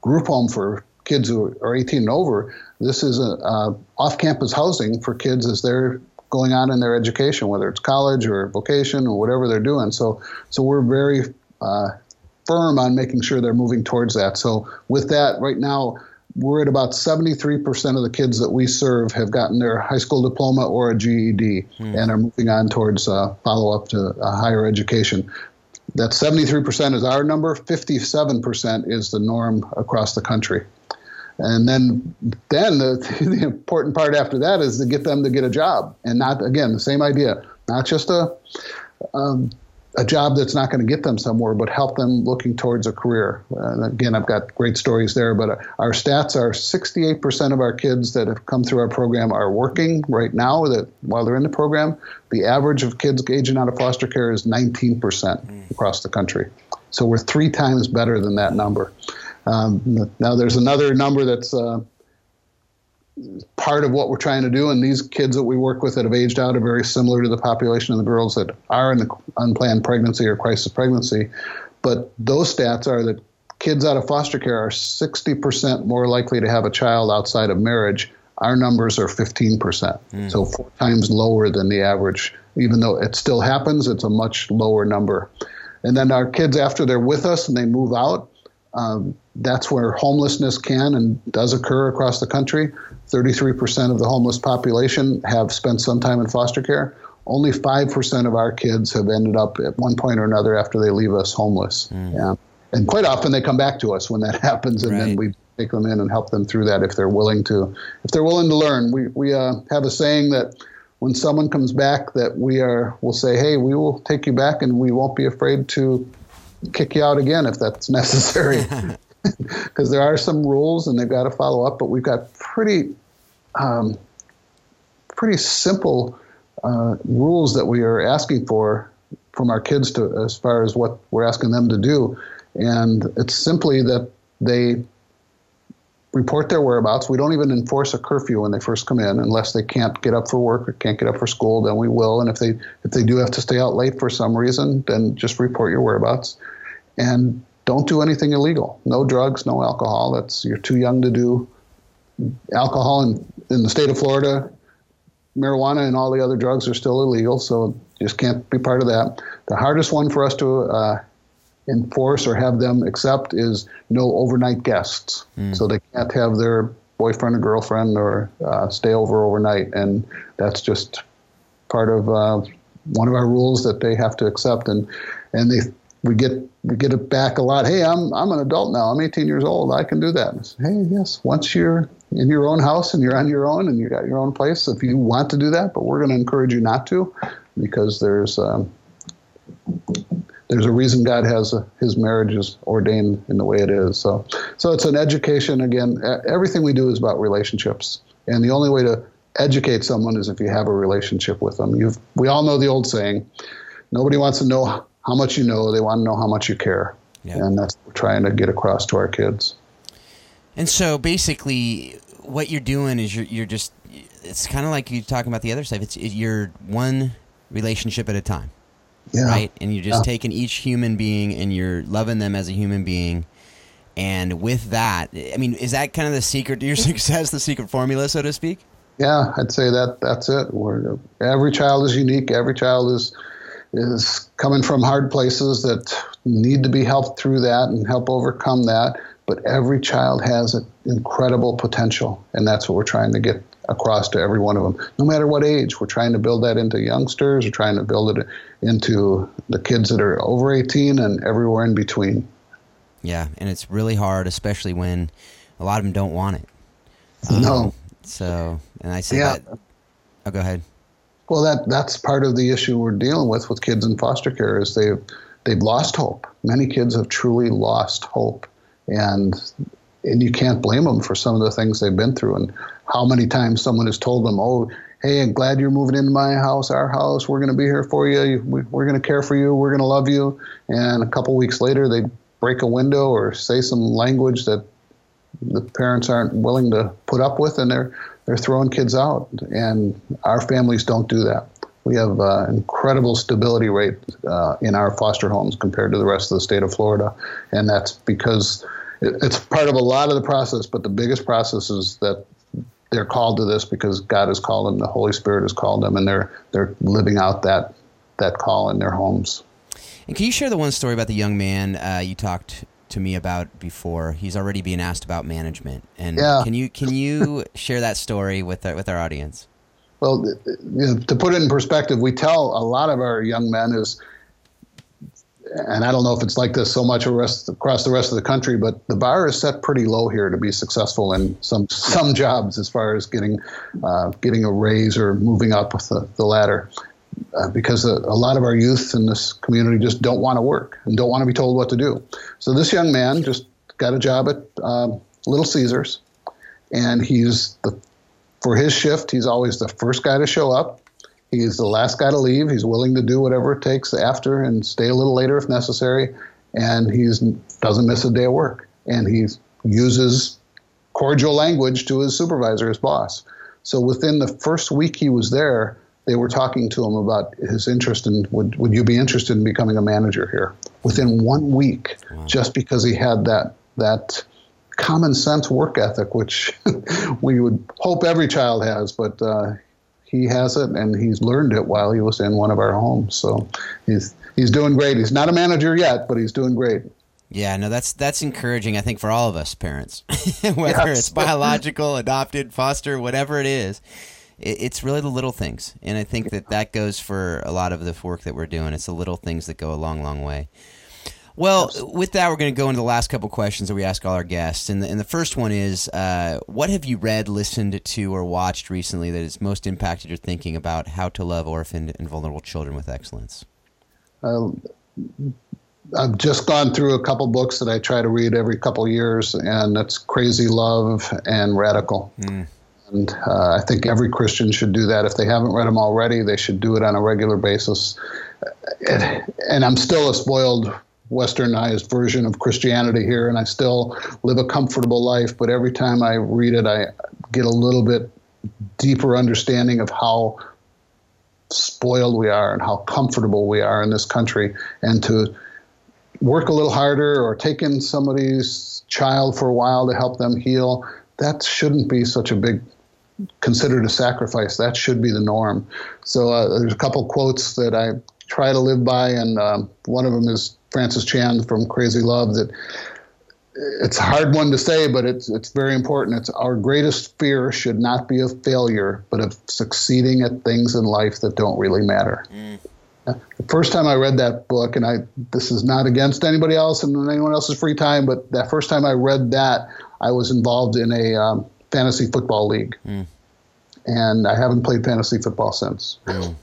group home for kids who are eighteen and over. This is a, a off-campus housing for kids as they're going on in their education, whether it's college or vocation or whatever they're doing. So, so we're very uh, firm on making sure they're moving towards that. So with that, right now, we're at about seventy-three percent of the kids that we serve have gotten their high school diploma or a G E D hmm. and are moving on towards uh, follow-up to a higher education. That seventy-three percent is our number. fifty-seven percent is the norm across the country. And then then the, the important part after that is to get them to get a job. And not, again, the same idea, not just a um, – a job that's not going to get them somewhere, but help them looking towards a career. Uh, again, I've got great stories there, but our stats are sixty-eight percent of our kids that have come through our program are working right now that while they're in the program. The average of kids aging out of foster care is nineteen percent across the country. So we're three times better than that number. Um, now there's another number that's uh, part of what we're trying to do, and these kids that we work with that have aged out are very similar to the population of the girls that are in the unplanned pregnancy or crisis pregnancy. But those stats are that kids out of foster care are sixty percent more likely to have a child outside of marriage. Our numbers are fifteen percent, mm. so four times lower than the average. Even though it still happens, it's a much lower number. And then our kids, after they're with us and they move out, Um, that's where homelessness can and does occur across the country. thirty-three percent of the homeless population have spent some time in foster care. Only five percent of our kids have ended up at one point or another after they leave us homeless. Mm. Yeah. And quite often they come back to us when that happens, and right. then we take them in and help them through that if they're willing to. If they're willing to learn, we, we uh, have a saying that when someone comes back that we are, we'll say, hey, we will take you back and we won't be afraid to kick you out again if that's necessary, because there are some rules and they've got to follow up, but we've got pretty um, pretty simple uh, rules that we are asking for from our kids to as far as what we're asking them to do. And it's simply that they report their whereabouts. We don't even enforce a curfew when they first come in unless they can't get up for work or can't get up for school, then we will. And if they if they do have to stay out late for some reason, then just report your whereabouts. And Don't do anything illegal. No drugs, no alcohol. That's, you're too young to do. Alcohol in, in the state of Florida, marijuana and all the other drugs are still illegal, so just can't be part of that. The hardest one for us to uh, enforce or have them accept is no overnight guests. Mm. So they can't have their boyfriend or girlfriend or uh, stay over overnight, and that's just part of uh, one of our rules that they have to accept, and, and they we get we get it back a lot. Hey, I'm I'm an adult now. I'm eighteen years old. I can do that. And I say, hey, yes. Once you're in your own house and you're on your own and you got your own place, if you want to do that, but we're going to encourage you not to, because there's um, there's a reason God has a, His marriage is ordained in the way it is. So so it's an education again. Everything we do is about relationships, and the only way to educate someone is if you have a relationship with them. You've we all know the old saying, nobody wants to know how much you know, they want to know how much you care. Yeah. And that's what we're trying to get across to our kids. And so basically what you're doing is you're, you're just, it's kind of like you're talking about the other stuff. It's it, you're one relationship at a time, yeah. right? And you're just yeah. taking each human being and you're loving them as a human being. And with that, I mean, is that kind of the secret to your success, the secret formula, so to speak? Yeah, I'd say that that's it. We're, every child is unique. Every child is... is coming from hard places that need to be helped through that and help overcome that. But every child has an incredible potential, and that's what we're trying to get across to every one of them. No matter what age, we're trying to build that into youngsters. We're trying to build it into the kids that are over eighteen and everywhere in between. Yeah, and it's really hard, especially when a lot of them don't want it. Um, no. So, and I say yeah. that. Oh, go ahead. Well, that that's part of the issue we're dealing with with kids in foster care is they've, they've lost hope. Many kids have truly lost hope, and and you can't blame them for some of the things they've been through and how many times someone has told them, oh, hey, I'm glad you're moving into my house, our house. We're going to be here for you. We're going to care for you. We're going to love you. And a couple weeks later, they break a window or say some language that the parents aren't willing to put up with, and they're They're throwing kids out, and our families don't do that. We have uh, incredible stability rate uh, in our foster homes compared to the rest of the state of Florida, and that's because it, it's part of a lot of the process, but the biggest process is that they're called to this because God has called them, the Holy Spirit has called them, and they're they're living out that, that call in their homes. And can you share the one story about the young man uh, you talked to me about before? He's already being asked about management, and yeah. can you can you share that story with our, with our audience? Well, to put it in perspective, we tell a lot of our young men is, and I don't know if it's like this so much across the rest of the country, but the bar is set pretty low here to be successful in some some jobs as far as getting uh, getting a raise or moving up the, the ladder. Uh, because a, a lot of our youth in this community just don't want to work and don't want to be told what to do. So this young man just got a job at um, Little Caesars, and he's the for his shift, he's always the first guy to show up. He's the last guy to leave. He's willing to do whatever it takes after and stay a little later if necessary, and he doesn't miss a day of work. And he uses cordial language to his supervisor, his boss. So within the first week he was there, they were talking to him about his interest in, would, would you be interested in becoming a manager here? Within one week, wow. just because he had that that common sense work ethic, which we would hope every child has, but uh, he has it, and he's learned it while he was in one of our homes. So he's he's doing great. He's not a manager yet, but he's doing great. Yeah, no, that's that's encouraging, I think, for all of us parents, whether yes. it's biological, adopted, foster, whatever it is. It's really the little things, and I think that that goes for a lot of the work that we're doing. It's the little things that go a long, long way. Well, Absolutely. With that, we're going to go into the last couple questions that we ask all our guests, and the, and the first one is, uh, what have you read, listened to, or watched recently that has most impacted your thinking about how to love orphaned and vulnerable children with excellence? Uh, I've just gone through a couple books that I try to read every couple years, and that's Crazy Love and Radical. Mm. And uh, I think every Christian should do that. If they haven't read them already, they should do it on a regular basis. And, and I'm still a spoiled, westernized version of Christianity here, and I still live a comfortable life. But every time I read it, I get a little bit deeper understanding of how spoiled we are and how comfortable we are in this country. And to work a little harder or take in somebody's child for a while to help them heal, that shouldn't be such a big considered a sacrifice. That should be the norm. So uh, there's a couple quotes that I try to live by, and um, one of them is Francis Chan from Crazy Love. That it's a hard one to say, but it's it's very important. It's our greatest fear should not be of failure, but of succeeding at things in life that don't really matter. Mm. The first time I read that book, and I this is not against anybody else and anyone else's free time, but that first time I read that, I was involved in a um, fantasy football league. Mm. And I haven't played fantasy football since. Mm.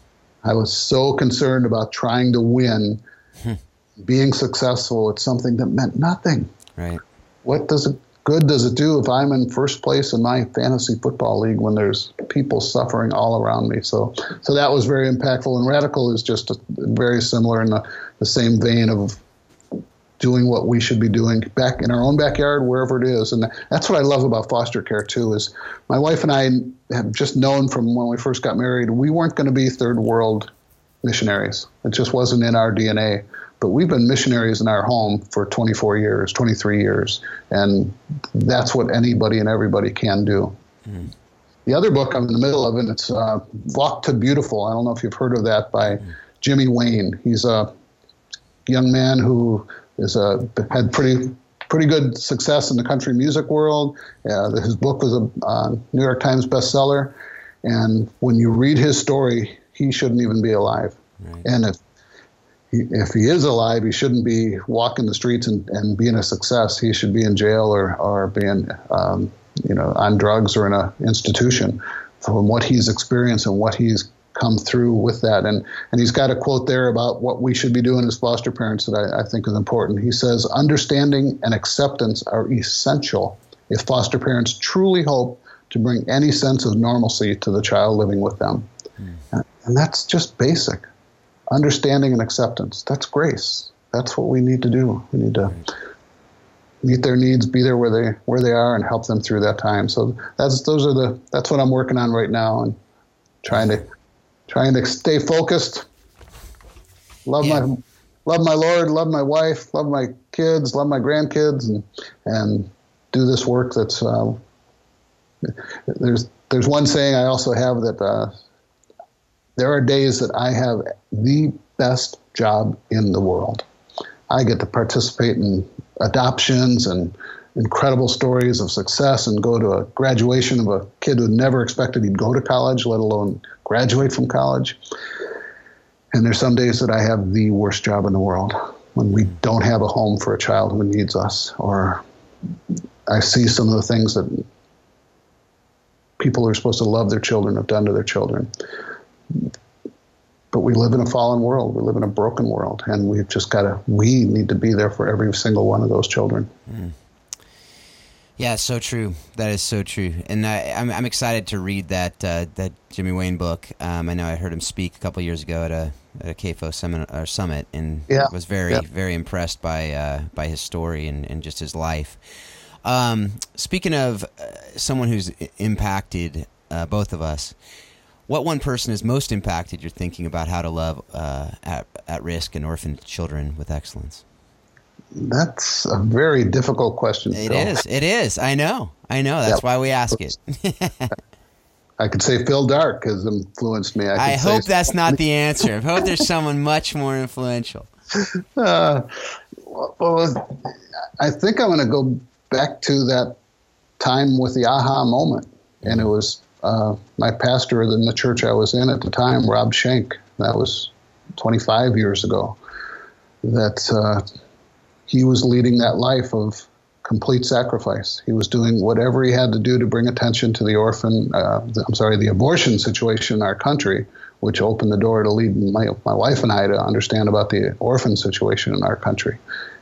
I was so concerned about trying to win, being successful at something that meant nothing. Right. What does it, good does it do if I'm in first place in my fantasy football league when there's people suffering all around me? So so that was very impactful. And Radical is just a, very similar in the, the same vein of doing what we should be doing back in our own backyard, wherever it is. And that's what I love about foster care, too, is my wife and I have just known from when we first got married, we weren't going to be third world missionaries. It just wasn't in our D N A. But we've been missionaries in our home for twenty-four years, twenty-three years. And that's what anybody and everybody can do. Mm. The other book I'm in the middle of, and it's uh, Walk to Beautiful. I don't know if you've heard of that, by mm. Jimmy Wayne. He's a young man who is a, had pretty pretty good success in the country music world. Uh, his book was a uh, New York Times bestseller. And when you read his story, he shouldn't even be alive. Right. And if he, if he is alive, he shouldn't be walking the streets and, and being a success. He should be in jail or, or being um, you know, on drugs or in an institution from what he's experienced and what he's come through with that. And and he's got a quote there about what we should be doing as foster parents that I, I think is important. He says, understanding and acceptance are essential if foster parents truly hope to bring any sense of normalcy to the child living with them. Mm. And, and that's just basic. Understanding and acceptance. That's grace. That's what we need to do. We need to meet their needs, be there where they where they are, and help them through that time. So that's those are the that's what I'm working on right now and trying to Trying to stay focused. Love yeah. my, love my Lord. Love my wife. Love my kids. Love my grandkids, and and do this work. That's uh, there's there's one saying I also have that uh, there are days that I have the best job in the world. I get to participate in adoptions and incredible stories of success, and go to a graduation of a kid who never expected he'd go to college, let alone graduate from college. And there's some days that I have the worst job in the world when we don't have a home for a child who needs us, or I see some of the things that people who are supposed to love their children have done to their children. But we live in a fallen world. We live in a broken world, and we've just got to, we need to be there for every single one of those children. Mm. Yeah, so true. That is so true, and I, I'm I'm excited to read that uh, that Jimmy Wayne book. Um, I know I heard him speak a couple years ago at a at a C A F O summit or summit, and yeah. was very yeah. very impressed by uh, by his story and, and just his life. Um, speaking of uh, someone who's impacted uh, both of us, what one person is most impacted? You're thinking about how to love uh, at at risk and orphan children with excellence. That's a very difficult question. Phil. It is. It is. I know. I know. That's yeah. why we ask it. I could say Phil Dark has influenced me. I, could I hope say that's not the answer. I hope there's someone much more influential. Uh, well, I think I'm going to go back to that time with the aha moment. And it was uh, my pastor in the church I was in at the time, Rob Schenck. That was twenty-five years ago. That. Uh, He was leading that life of complete sacrifice. He was doing whatever he had to do to bring attention to the orphan, uh, the, I'm sorry, the abortion situation in our country, which opened the door to lead my, my wife and I to understand about the orphan situation in our country.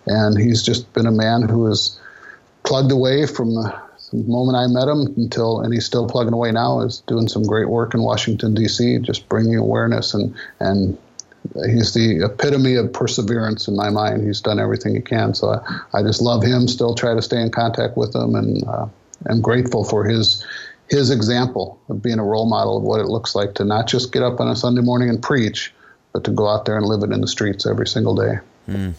And he's just been a man who is plugged away from the, the moment I met him until, and he's still plugging away now, is doing some great work in Washington, D C, just bringing awareness and, and, he's the epitome of perseverance in my mind. He's done everything he can. So I, I just love him, still try to stay in contact with him, and uh, I'm grateful for his his example of being a role model of what it looks like to not just get up on a Sunday morning and preach, but to go out there and live it in the streets every single day. Mm.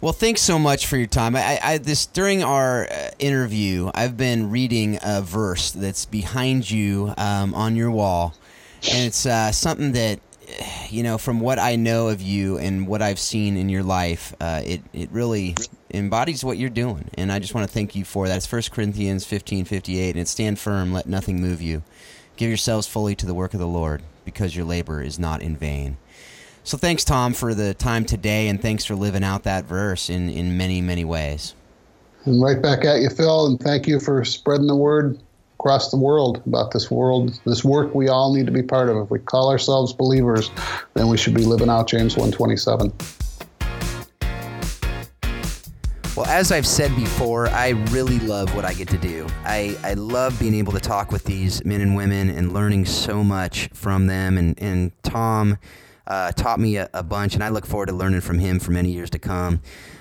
Well, thanks so much for your time. I, I this during our interview, I've been reading a verse that's behind you um, on your wall, and it's uh, something that, you know, from what I know of you and what I've seen in your life, uh, it it really embodies what you're doing, and I just want to thank you for that. It's First Corinthians fifteen fifty-eight, and it's stand firm, let nothing move you. Give yourselves fully to the work of the Lord, because your labor is not in vain. So thanks, Tom, for the time today, and thanks for living out that verse in, in many, many ways. And right back at you, Phil, and thank you for spreading the word across the world about this world, this work we all need to be part of. If we call ourselves believers, then we should be living out James one twenty-seven. Well, as I've said before, I really love what I get to do. I, I love being able to talk with these men and women and learning so much from them. And, and Tom uh, taught me a, a bunch, and I look forward to learning from him for many years to come.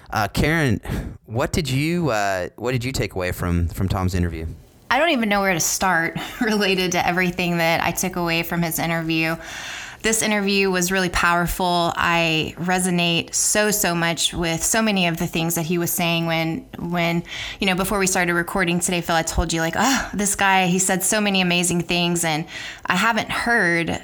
Uh, Karen, what did you uh, what did you take away from, from Tom's interview? I don't even know where to start related to everything that I took away from his interview. This interview was really powerful. I resonate so, so much with so many of the things that he was saying when, when, you know, before we started recording today, Phil, I told you like, oh, this guy, he said so many amazing things. And I haven't heard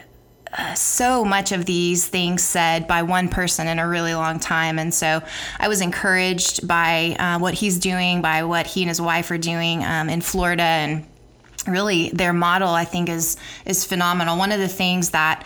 uh, so much of these things said by one person in a really long time. And so I was encouraged by uh, what he's doing, by what he and his wife are doing um, in Florida. And really their model, I think, is, is phenomenal. One of the things that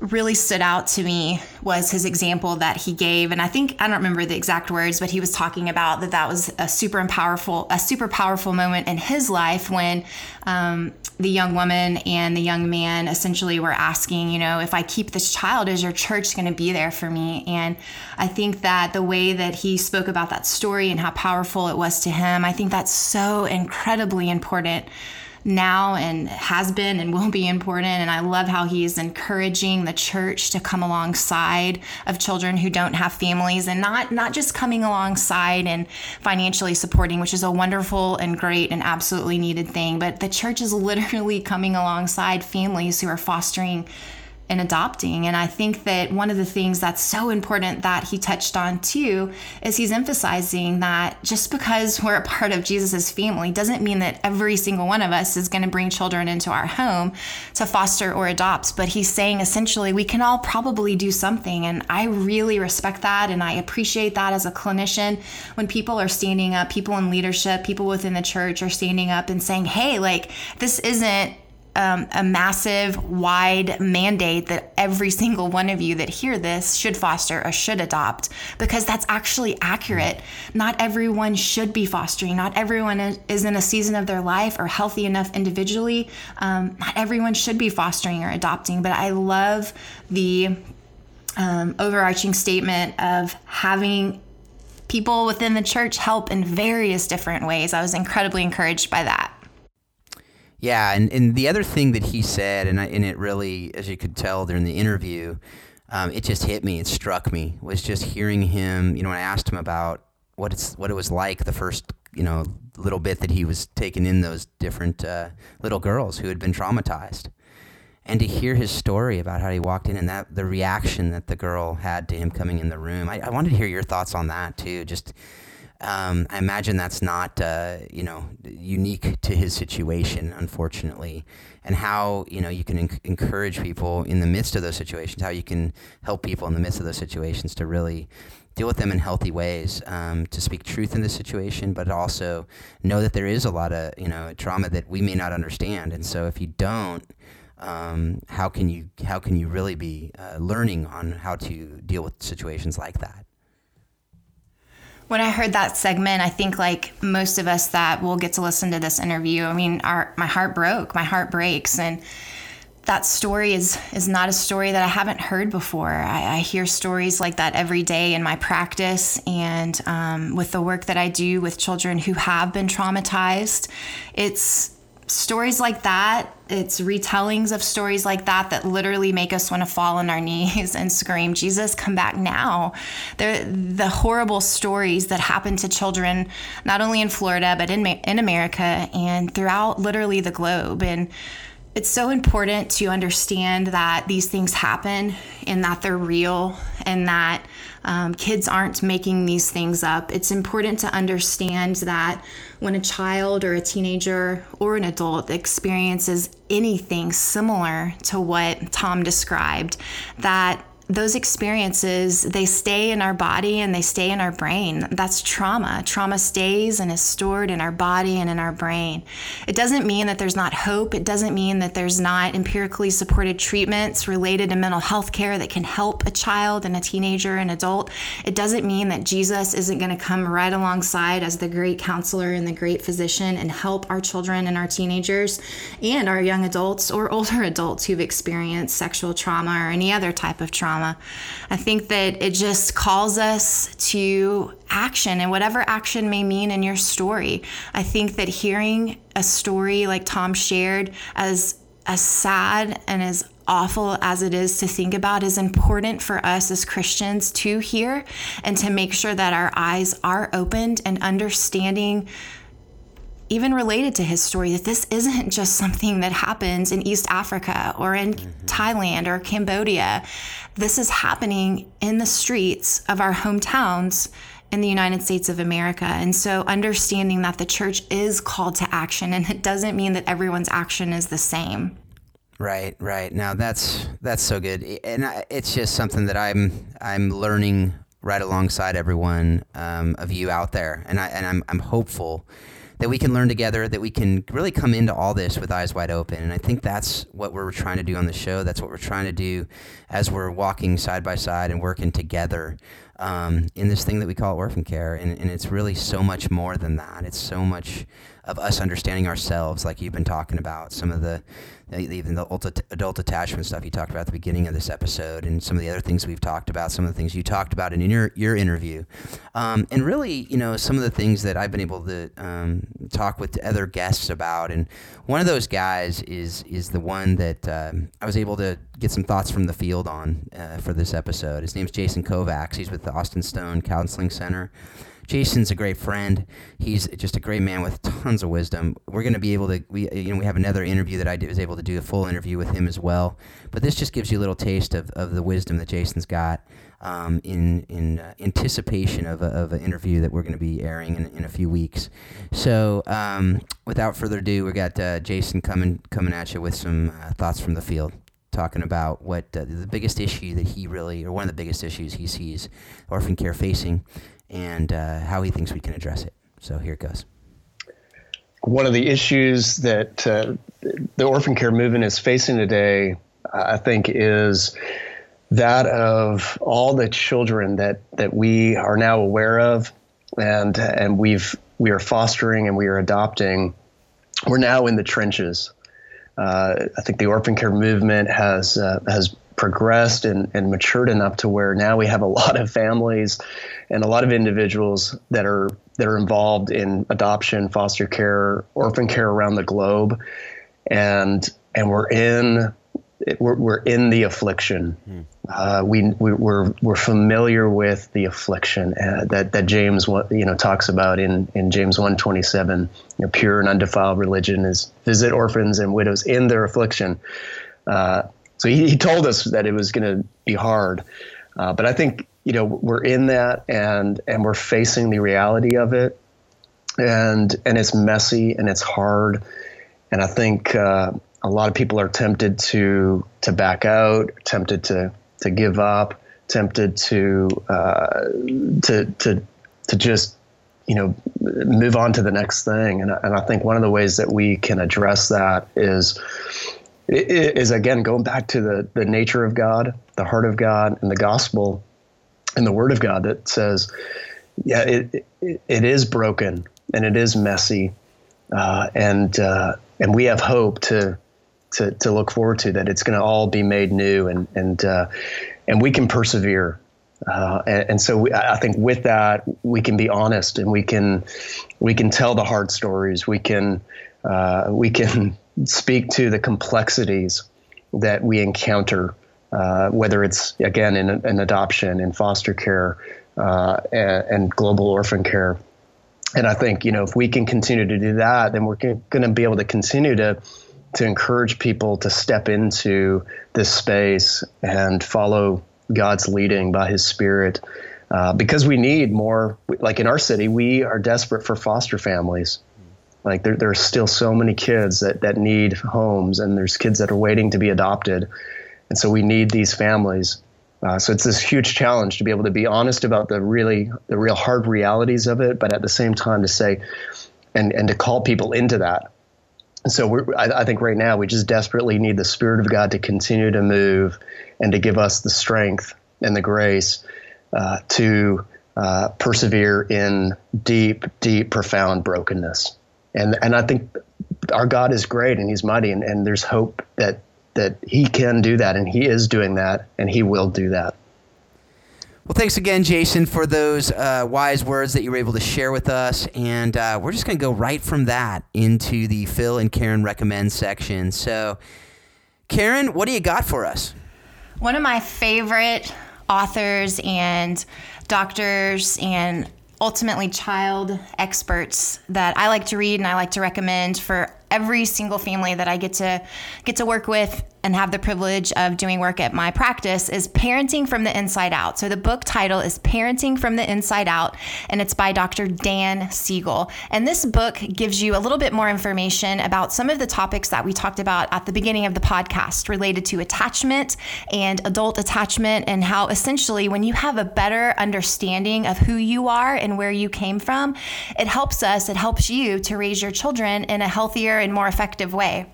really stood out to me was his example that he gave. And I think, I don't remember the exact words, but he was talking about that that was a super powerful, a super powerful moment in his life when um, the young woman and the young man essentially were asking, you know, if I keep this child, is your church going to be there for me? And I think that the way that he spoke about that story and how powerful it was to him, I think that's so incredibly important now and has been and will be important. And I love how he is encouraging the church to come alongside of children who don't have families, and not, not just coming alongside and financially supporting, which is a wonderful and great and absolutely needed thing. But the church is literally coming alongside families who are fostering and adopting. And I think that one of the things that's so important that he touched on too is he's emphasizing that just because we're a part of Jesus's family doesn't mean that every single one of us is going to bring children into our home to foster or adopt. But he's saying essentially we can all probably do something. And I really respect that, and I appreciate that as a clinician when people are standing up, people in leadership, people within the church are standing up and saying, hey, like this isn't Um, a massive, wide mandate that every single one of you that hear this should foster or should adopt, because that's actually accurate. Not everyone should be fostering. Not everyone is in a season of their life or healthy enough individually. Um, not everyone should be fostering or adopting, but I love the um, overarching statement of having people within the church help in various different ways. I was incredibly encouraged by that. Yeah, and, and the other thing that he said, and I, and it really, as you could tell during the interview, um, it just hit me, it struck me, was just hearing him, you know, when I asked him about what it's what it was like the first, you know, little bit that he was taking in those different uh, little girls who had been traumatized. And to hear his story about how he walked in and that the reaction that the girl had to him coming in the room, I, I wanted to hear your thoughts on that too, just... Um, I imagine that's not, uh, you know, unique to his situation, unfortunately, and how, you know, you can en- encourage people in the midst of those situations, how you can help people in the midst of those situations to really deal with them in healthy ways, um, to speak truth in the situation, but also know that there is a lot of, you know, trauma that we may not understand. And so if you don't, um, how can you, how can you really be uh, learning on how to deal with situations like that? When I heard that segment, I think like most of us that will get to listen to this interview, I mean, our, my heart broke, my heart breaks. And that story is, is not a story that I haven't heard before. I, I hear stories like that every day in my practice and um, with the work that I do with children who have been traumatized. It's stories like that. It's retellings of stories like that that literally make us want to fall on our knees and scream, Jesus, come back now. They're the horrible stories that happen to children, not only in Florida, but in in America and throughout literally the globe. And It's so important to understand that these things happen and that they're real and that um, kids aren't making these things up. It's important to understand that when a child or a teenager or an adult experiences anything similar to what Tom described, that those experiences, they stay in our body and they stay in our brain. That's trauma. Trauma stays and is stored in our body and in our brain. It doesn't mean that there's not hope. It doesn't mean that there's not empirically supported treatments related to mental health care that can help a child and a teenager and adult. It doesn't mean that Jesus isn't going to come right alongside as the great counselor and the great physician and help our children and our teenagers and our young adults or older adults who've experienced sexual trauma or any other type of trauma. I think that it just calls us to action, and whatever action may mean in your story. I think that hearing a story like Tom shared, as as sad and as awful as it is to think about, is important for us as Christians to hear and to make sure that our eyes are opened and understanding, even related to his story, that this isn't just something that happens in East Africa or in mm-hmm. Thailand or Cambodia. This is happening in the streets of our hometowns in the United States of America. And so understanding that the church is called to action, and it doesn't mean that everyone's action is the same. Right, right. Now that's that's so good. And I, it's just something that I'm I'm learning right alongside everyone um, of you out there. And I and I'm I'm hopeful that we can learn together, that we can really come into all this with eyes wide open. And I think that's what we're trying to do on the show. That's what we're trying to do as we're walking side by side and working together um, in this thing that we call orphan care. And, and it's really so much more than that. It's so much of us understanding ourselves, like you've been talking about, some of the, even the adult attachment stuff you talked about at the beginning of this episode, and some of the other things we've talked about, some of the things you talked about in your, your interview. Um, and really, you know, some of the things that I've been able to um, talk with other guests about. And one of those guys is is the one that uh, I was able to get some thoughts from the field on uh, for this episode. His name's Jason Kovacs. He's with the Austin Stone Counseling Center. Jason's a great friend. He's just a great man with tons of wisdom. We're going to be able to, we you know, we have another interview that I did, was able to do a full interview with him as well. But this just gives you a little taste of, of the wisdom that Jason's got um, in in uh, anticipation of a, of an interview that we're going to be airing in, in a few weeks. So um, without further ado, we got uh, Jason coming coming at you with some uh, thoughts from the field, talking about what uh, the biggest issue that he really, or one of the biggest issues he sees orphan care facing, and uh, how he thinks we can address it. So here it goes. One of the issues that uh, the orphan care movement is facing today, I think, is that of all the children that, that we are now aware of and and we've we are fostering and we are adopting. We're now in the trenches. Uh, I think the orphan care movement has uh, has progressed and, and matured enough to where now we have a lot of families and a lot of individuals that are that are involved in adoption, foster care, orphan care around the globe, and and we're in we're we're in the affliction. Hmm. Uh, we, we we're we're familiar with the affliction uh, that that James you know talks about in in James one twenty-seven. You know, pure and undefiled religion is visit orphans and widows in their affliction. Uh, So he, he told us that it was going to be hard. Uh, but I think, you know, we're in that and and we're facing the reality of it. And and it's messy and it's hard. And I think uh, a lot of people are tempted to to back out, tempted to to give up, tempted to uh, to to to just, you know, move on to the next thing. And, and I think one of the ways that we can address that is – It is, again, going back to the, the nature of God, the heart of God, and the gospel and the word of God that says, yeah, it it, it is broken and it is messy, uh, and uh, and we have hope to to to look forward to, that it's going to all be made new, and and uh, and we can persevere. Uh, and, and so we, I think with that, we can be honest and we can we can tell the hard stories. We can uh, we can. speak to the complexities that we encounter, uh, whether it's, again, in an adoption, in foster care, uh, and, and global orphan care. And I think, you know, if we can continue to do that, then we're going to be able to continue to to encourage people to step into this space and follow God's leading by His Spirit, uh, because we need more. Like in our city, we are desperate for foster families. Like there, there are still so many kids that, that need homes, and there's kids that are waiting to be adopted. And so we need these families. Uh, so it's this huge challenge to be able to be honest about the really, the real hard realities of it, but at the same time to say, and, and to call people into that. And so we're, I, I think right now we just desperately need the Spirit of God to continue to move and to give us the strength and the grace uh, to uh, persevere in deep, deep, profound brokenness. And and I think our God is great and He's mighty, and, and there's hope that that He can do that, and He is doing that, and He will do that. Well, thanks again, Jason, for those uh, wise words that you were able to share with us. And uh, we're just going to go right from that into the Phil and Karen Recommend section. So, Karen, what do you got for us? One of my favorite authors and doctors and ultimately child experts that I like to read and I like to recommend for every single family that I get to get to work with and have the privilege of doing work at my practice is Parenting from the Inside Out. So the book title is Parenting from the Inside Out, and it's by Doctor Dan Siegel. And this book gives you a little bit more information about some of the topics that we talked about at the beginning of the podcast related to attachment and adult attachment, and how essentially when you have a better understanding of who you are and where you came from, it helps us, it helps you to raise your children in a healthier and more effective way.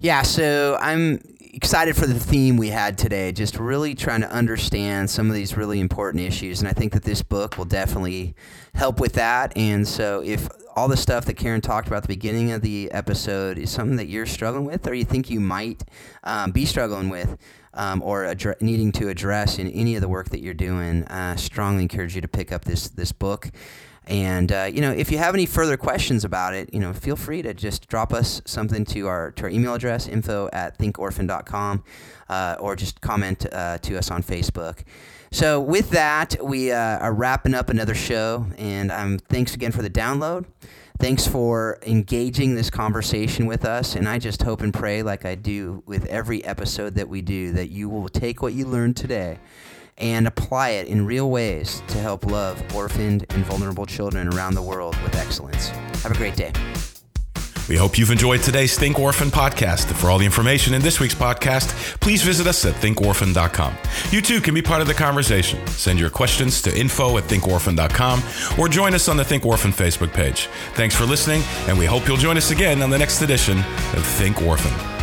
Yeah, so I'm excited for the theme we had today, just really trying to understand some of these really important issues. And I think that this book will definitely help with that. And so if all the stuff that Karen talked about at the beginning of the episode is something that you're struggling with, or you think you might um, be struggling with, um, or adre- needing to address in any of the work that you're doing, I uh, strongly encourage you to pick up this this book. And, uh, you know, if you have any further questions about it, you know, feel free to just drop us something to our to our email address, info at think orphan dot com, uh, or just comment uh, to us on Facebook. So with that, we uh, are wrapping up another show, and um, thanks again for the download. Thanks for engaging this conversation with us, and I just hope and pray, like I do with every episode that we do, that you will take what you learned today and apply it in real ways to help love orphaned and vulnerable children around the world with excellence. Have a great day. We hope you've enjoyed today's Think Orphan podcast. For all the information in this week's podcast, please visit us at think orphan dot com. You too can be part of the conversation. Send your questions to info at think orphan dot com or join us on the Think Orphan Facebook page. Thanks for listening, and we hope you'll join us again on the next edition of Think Orphan.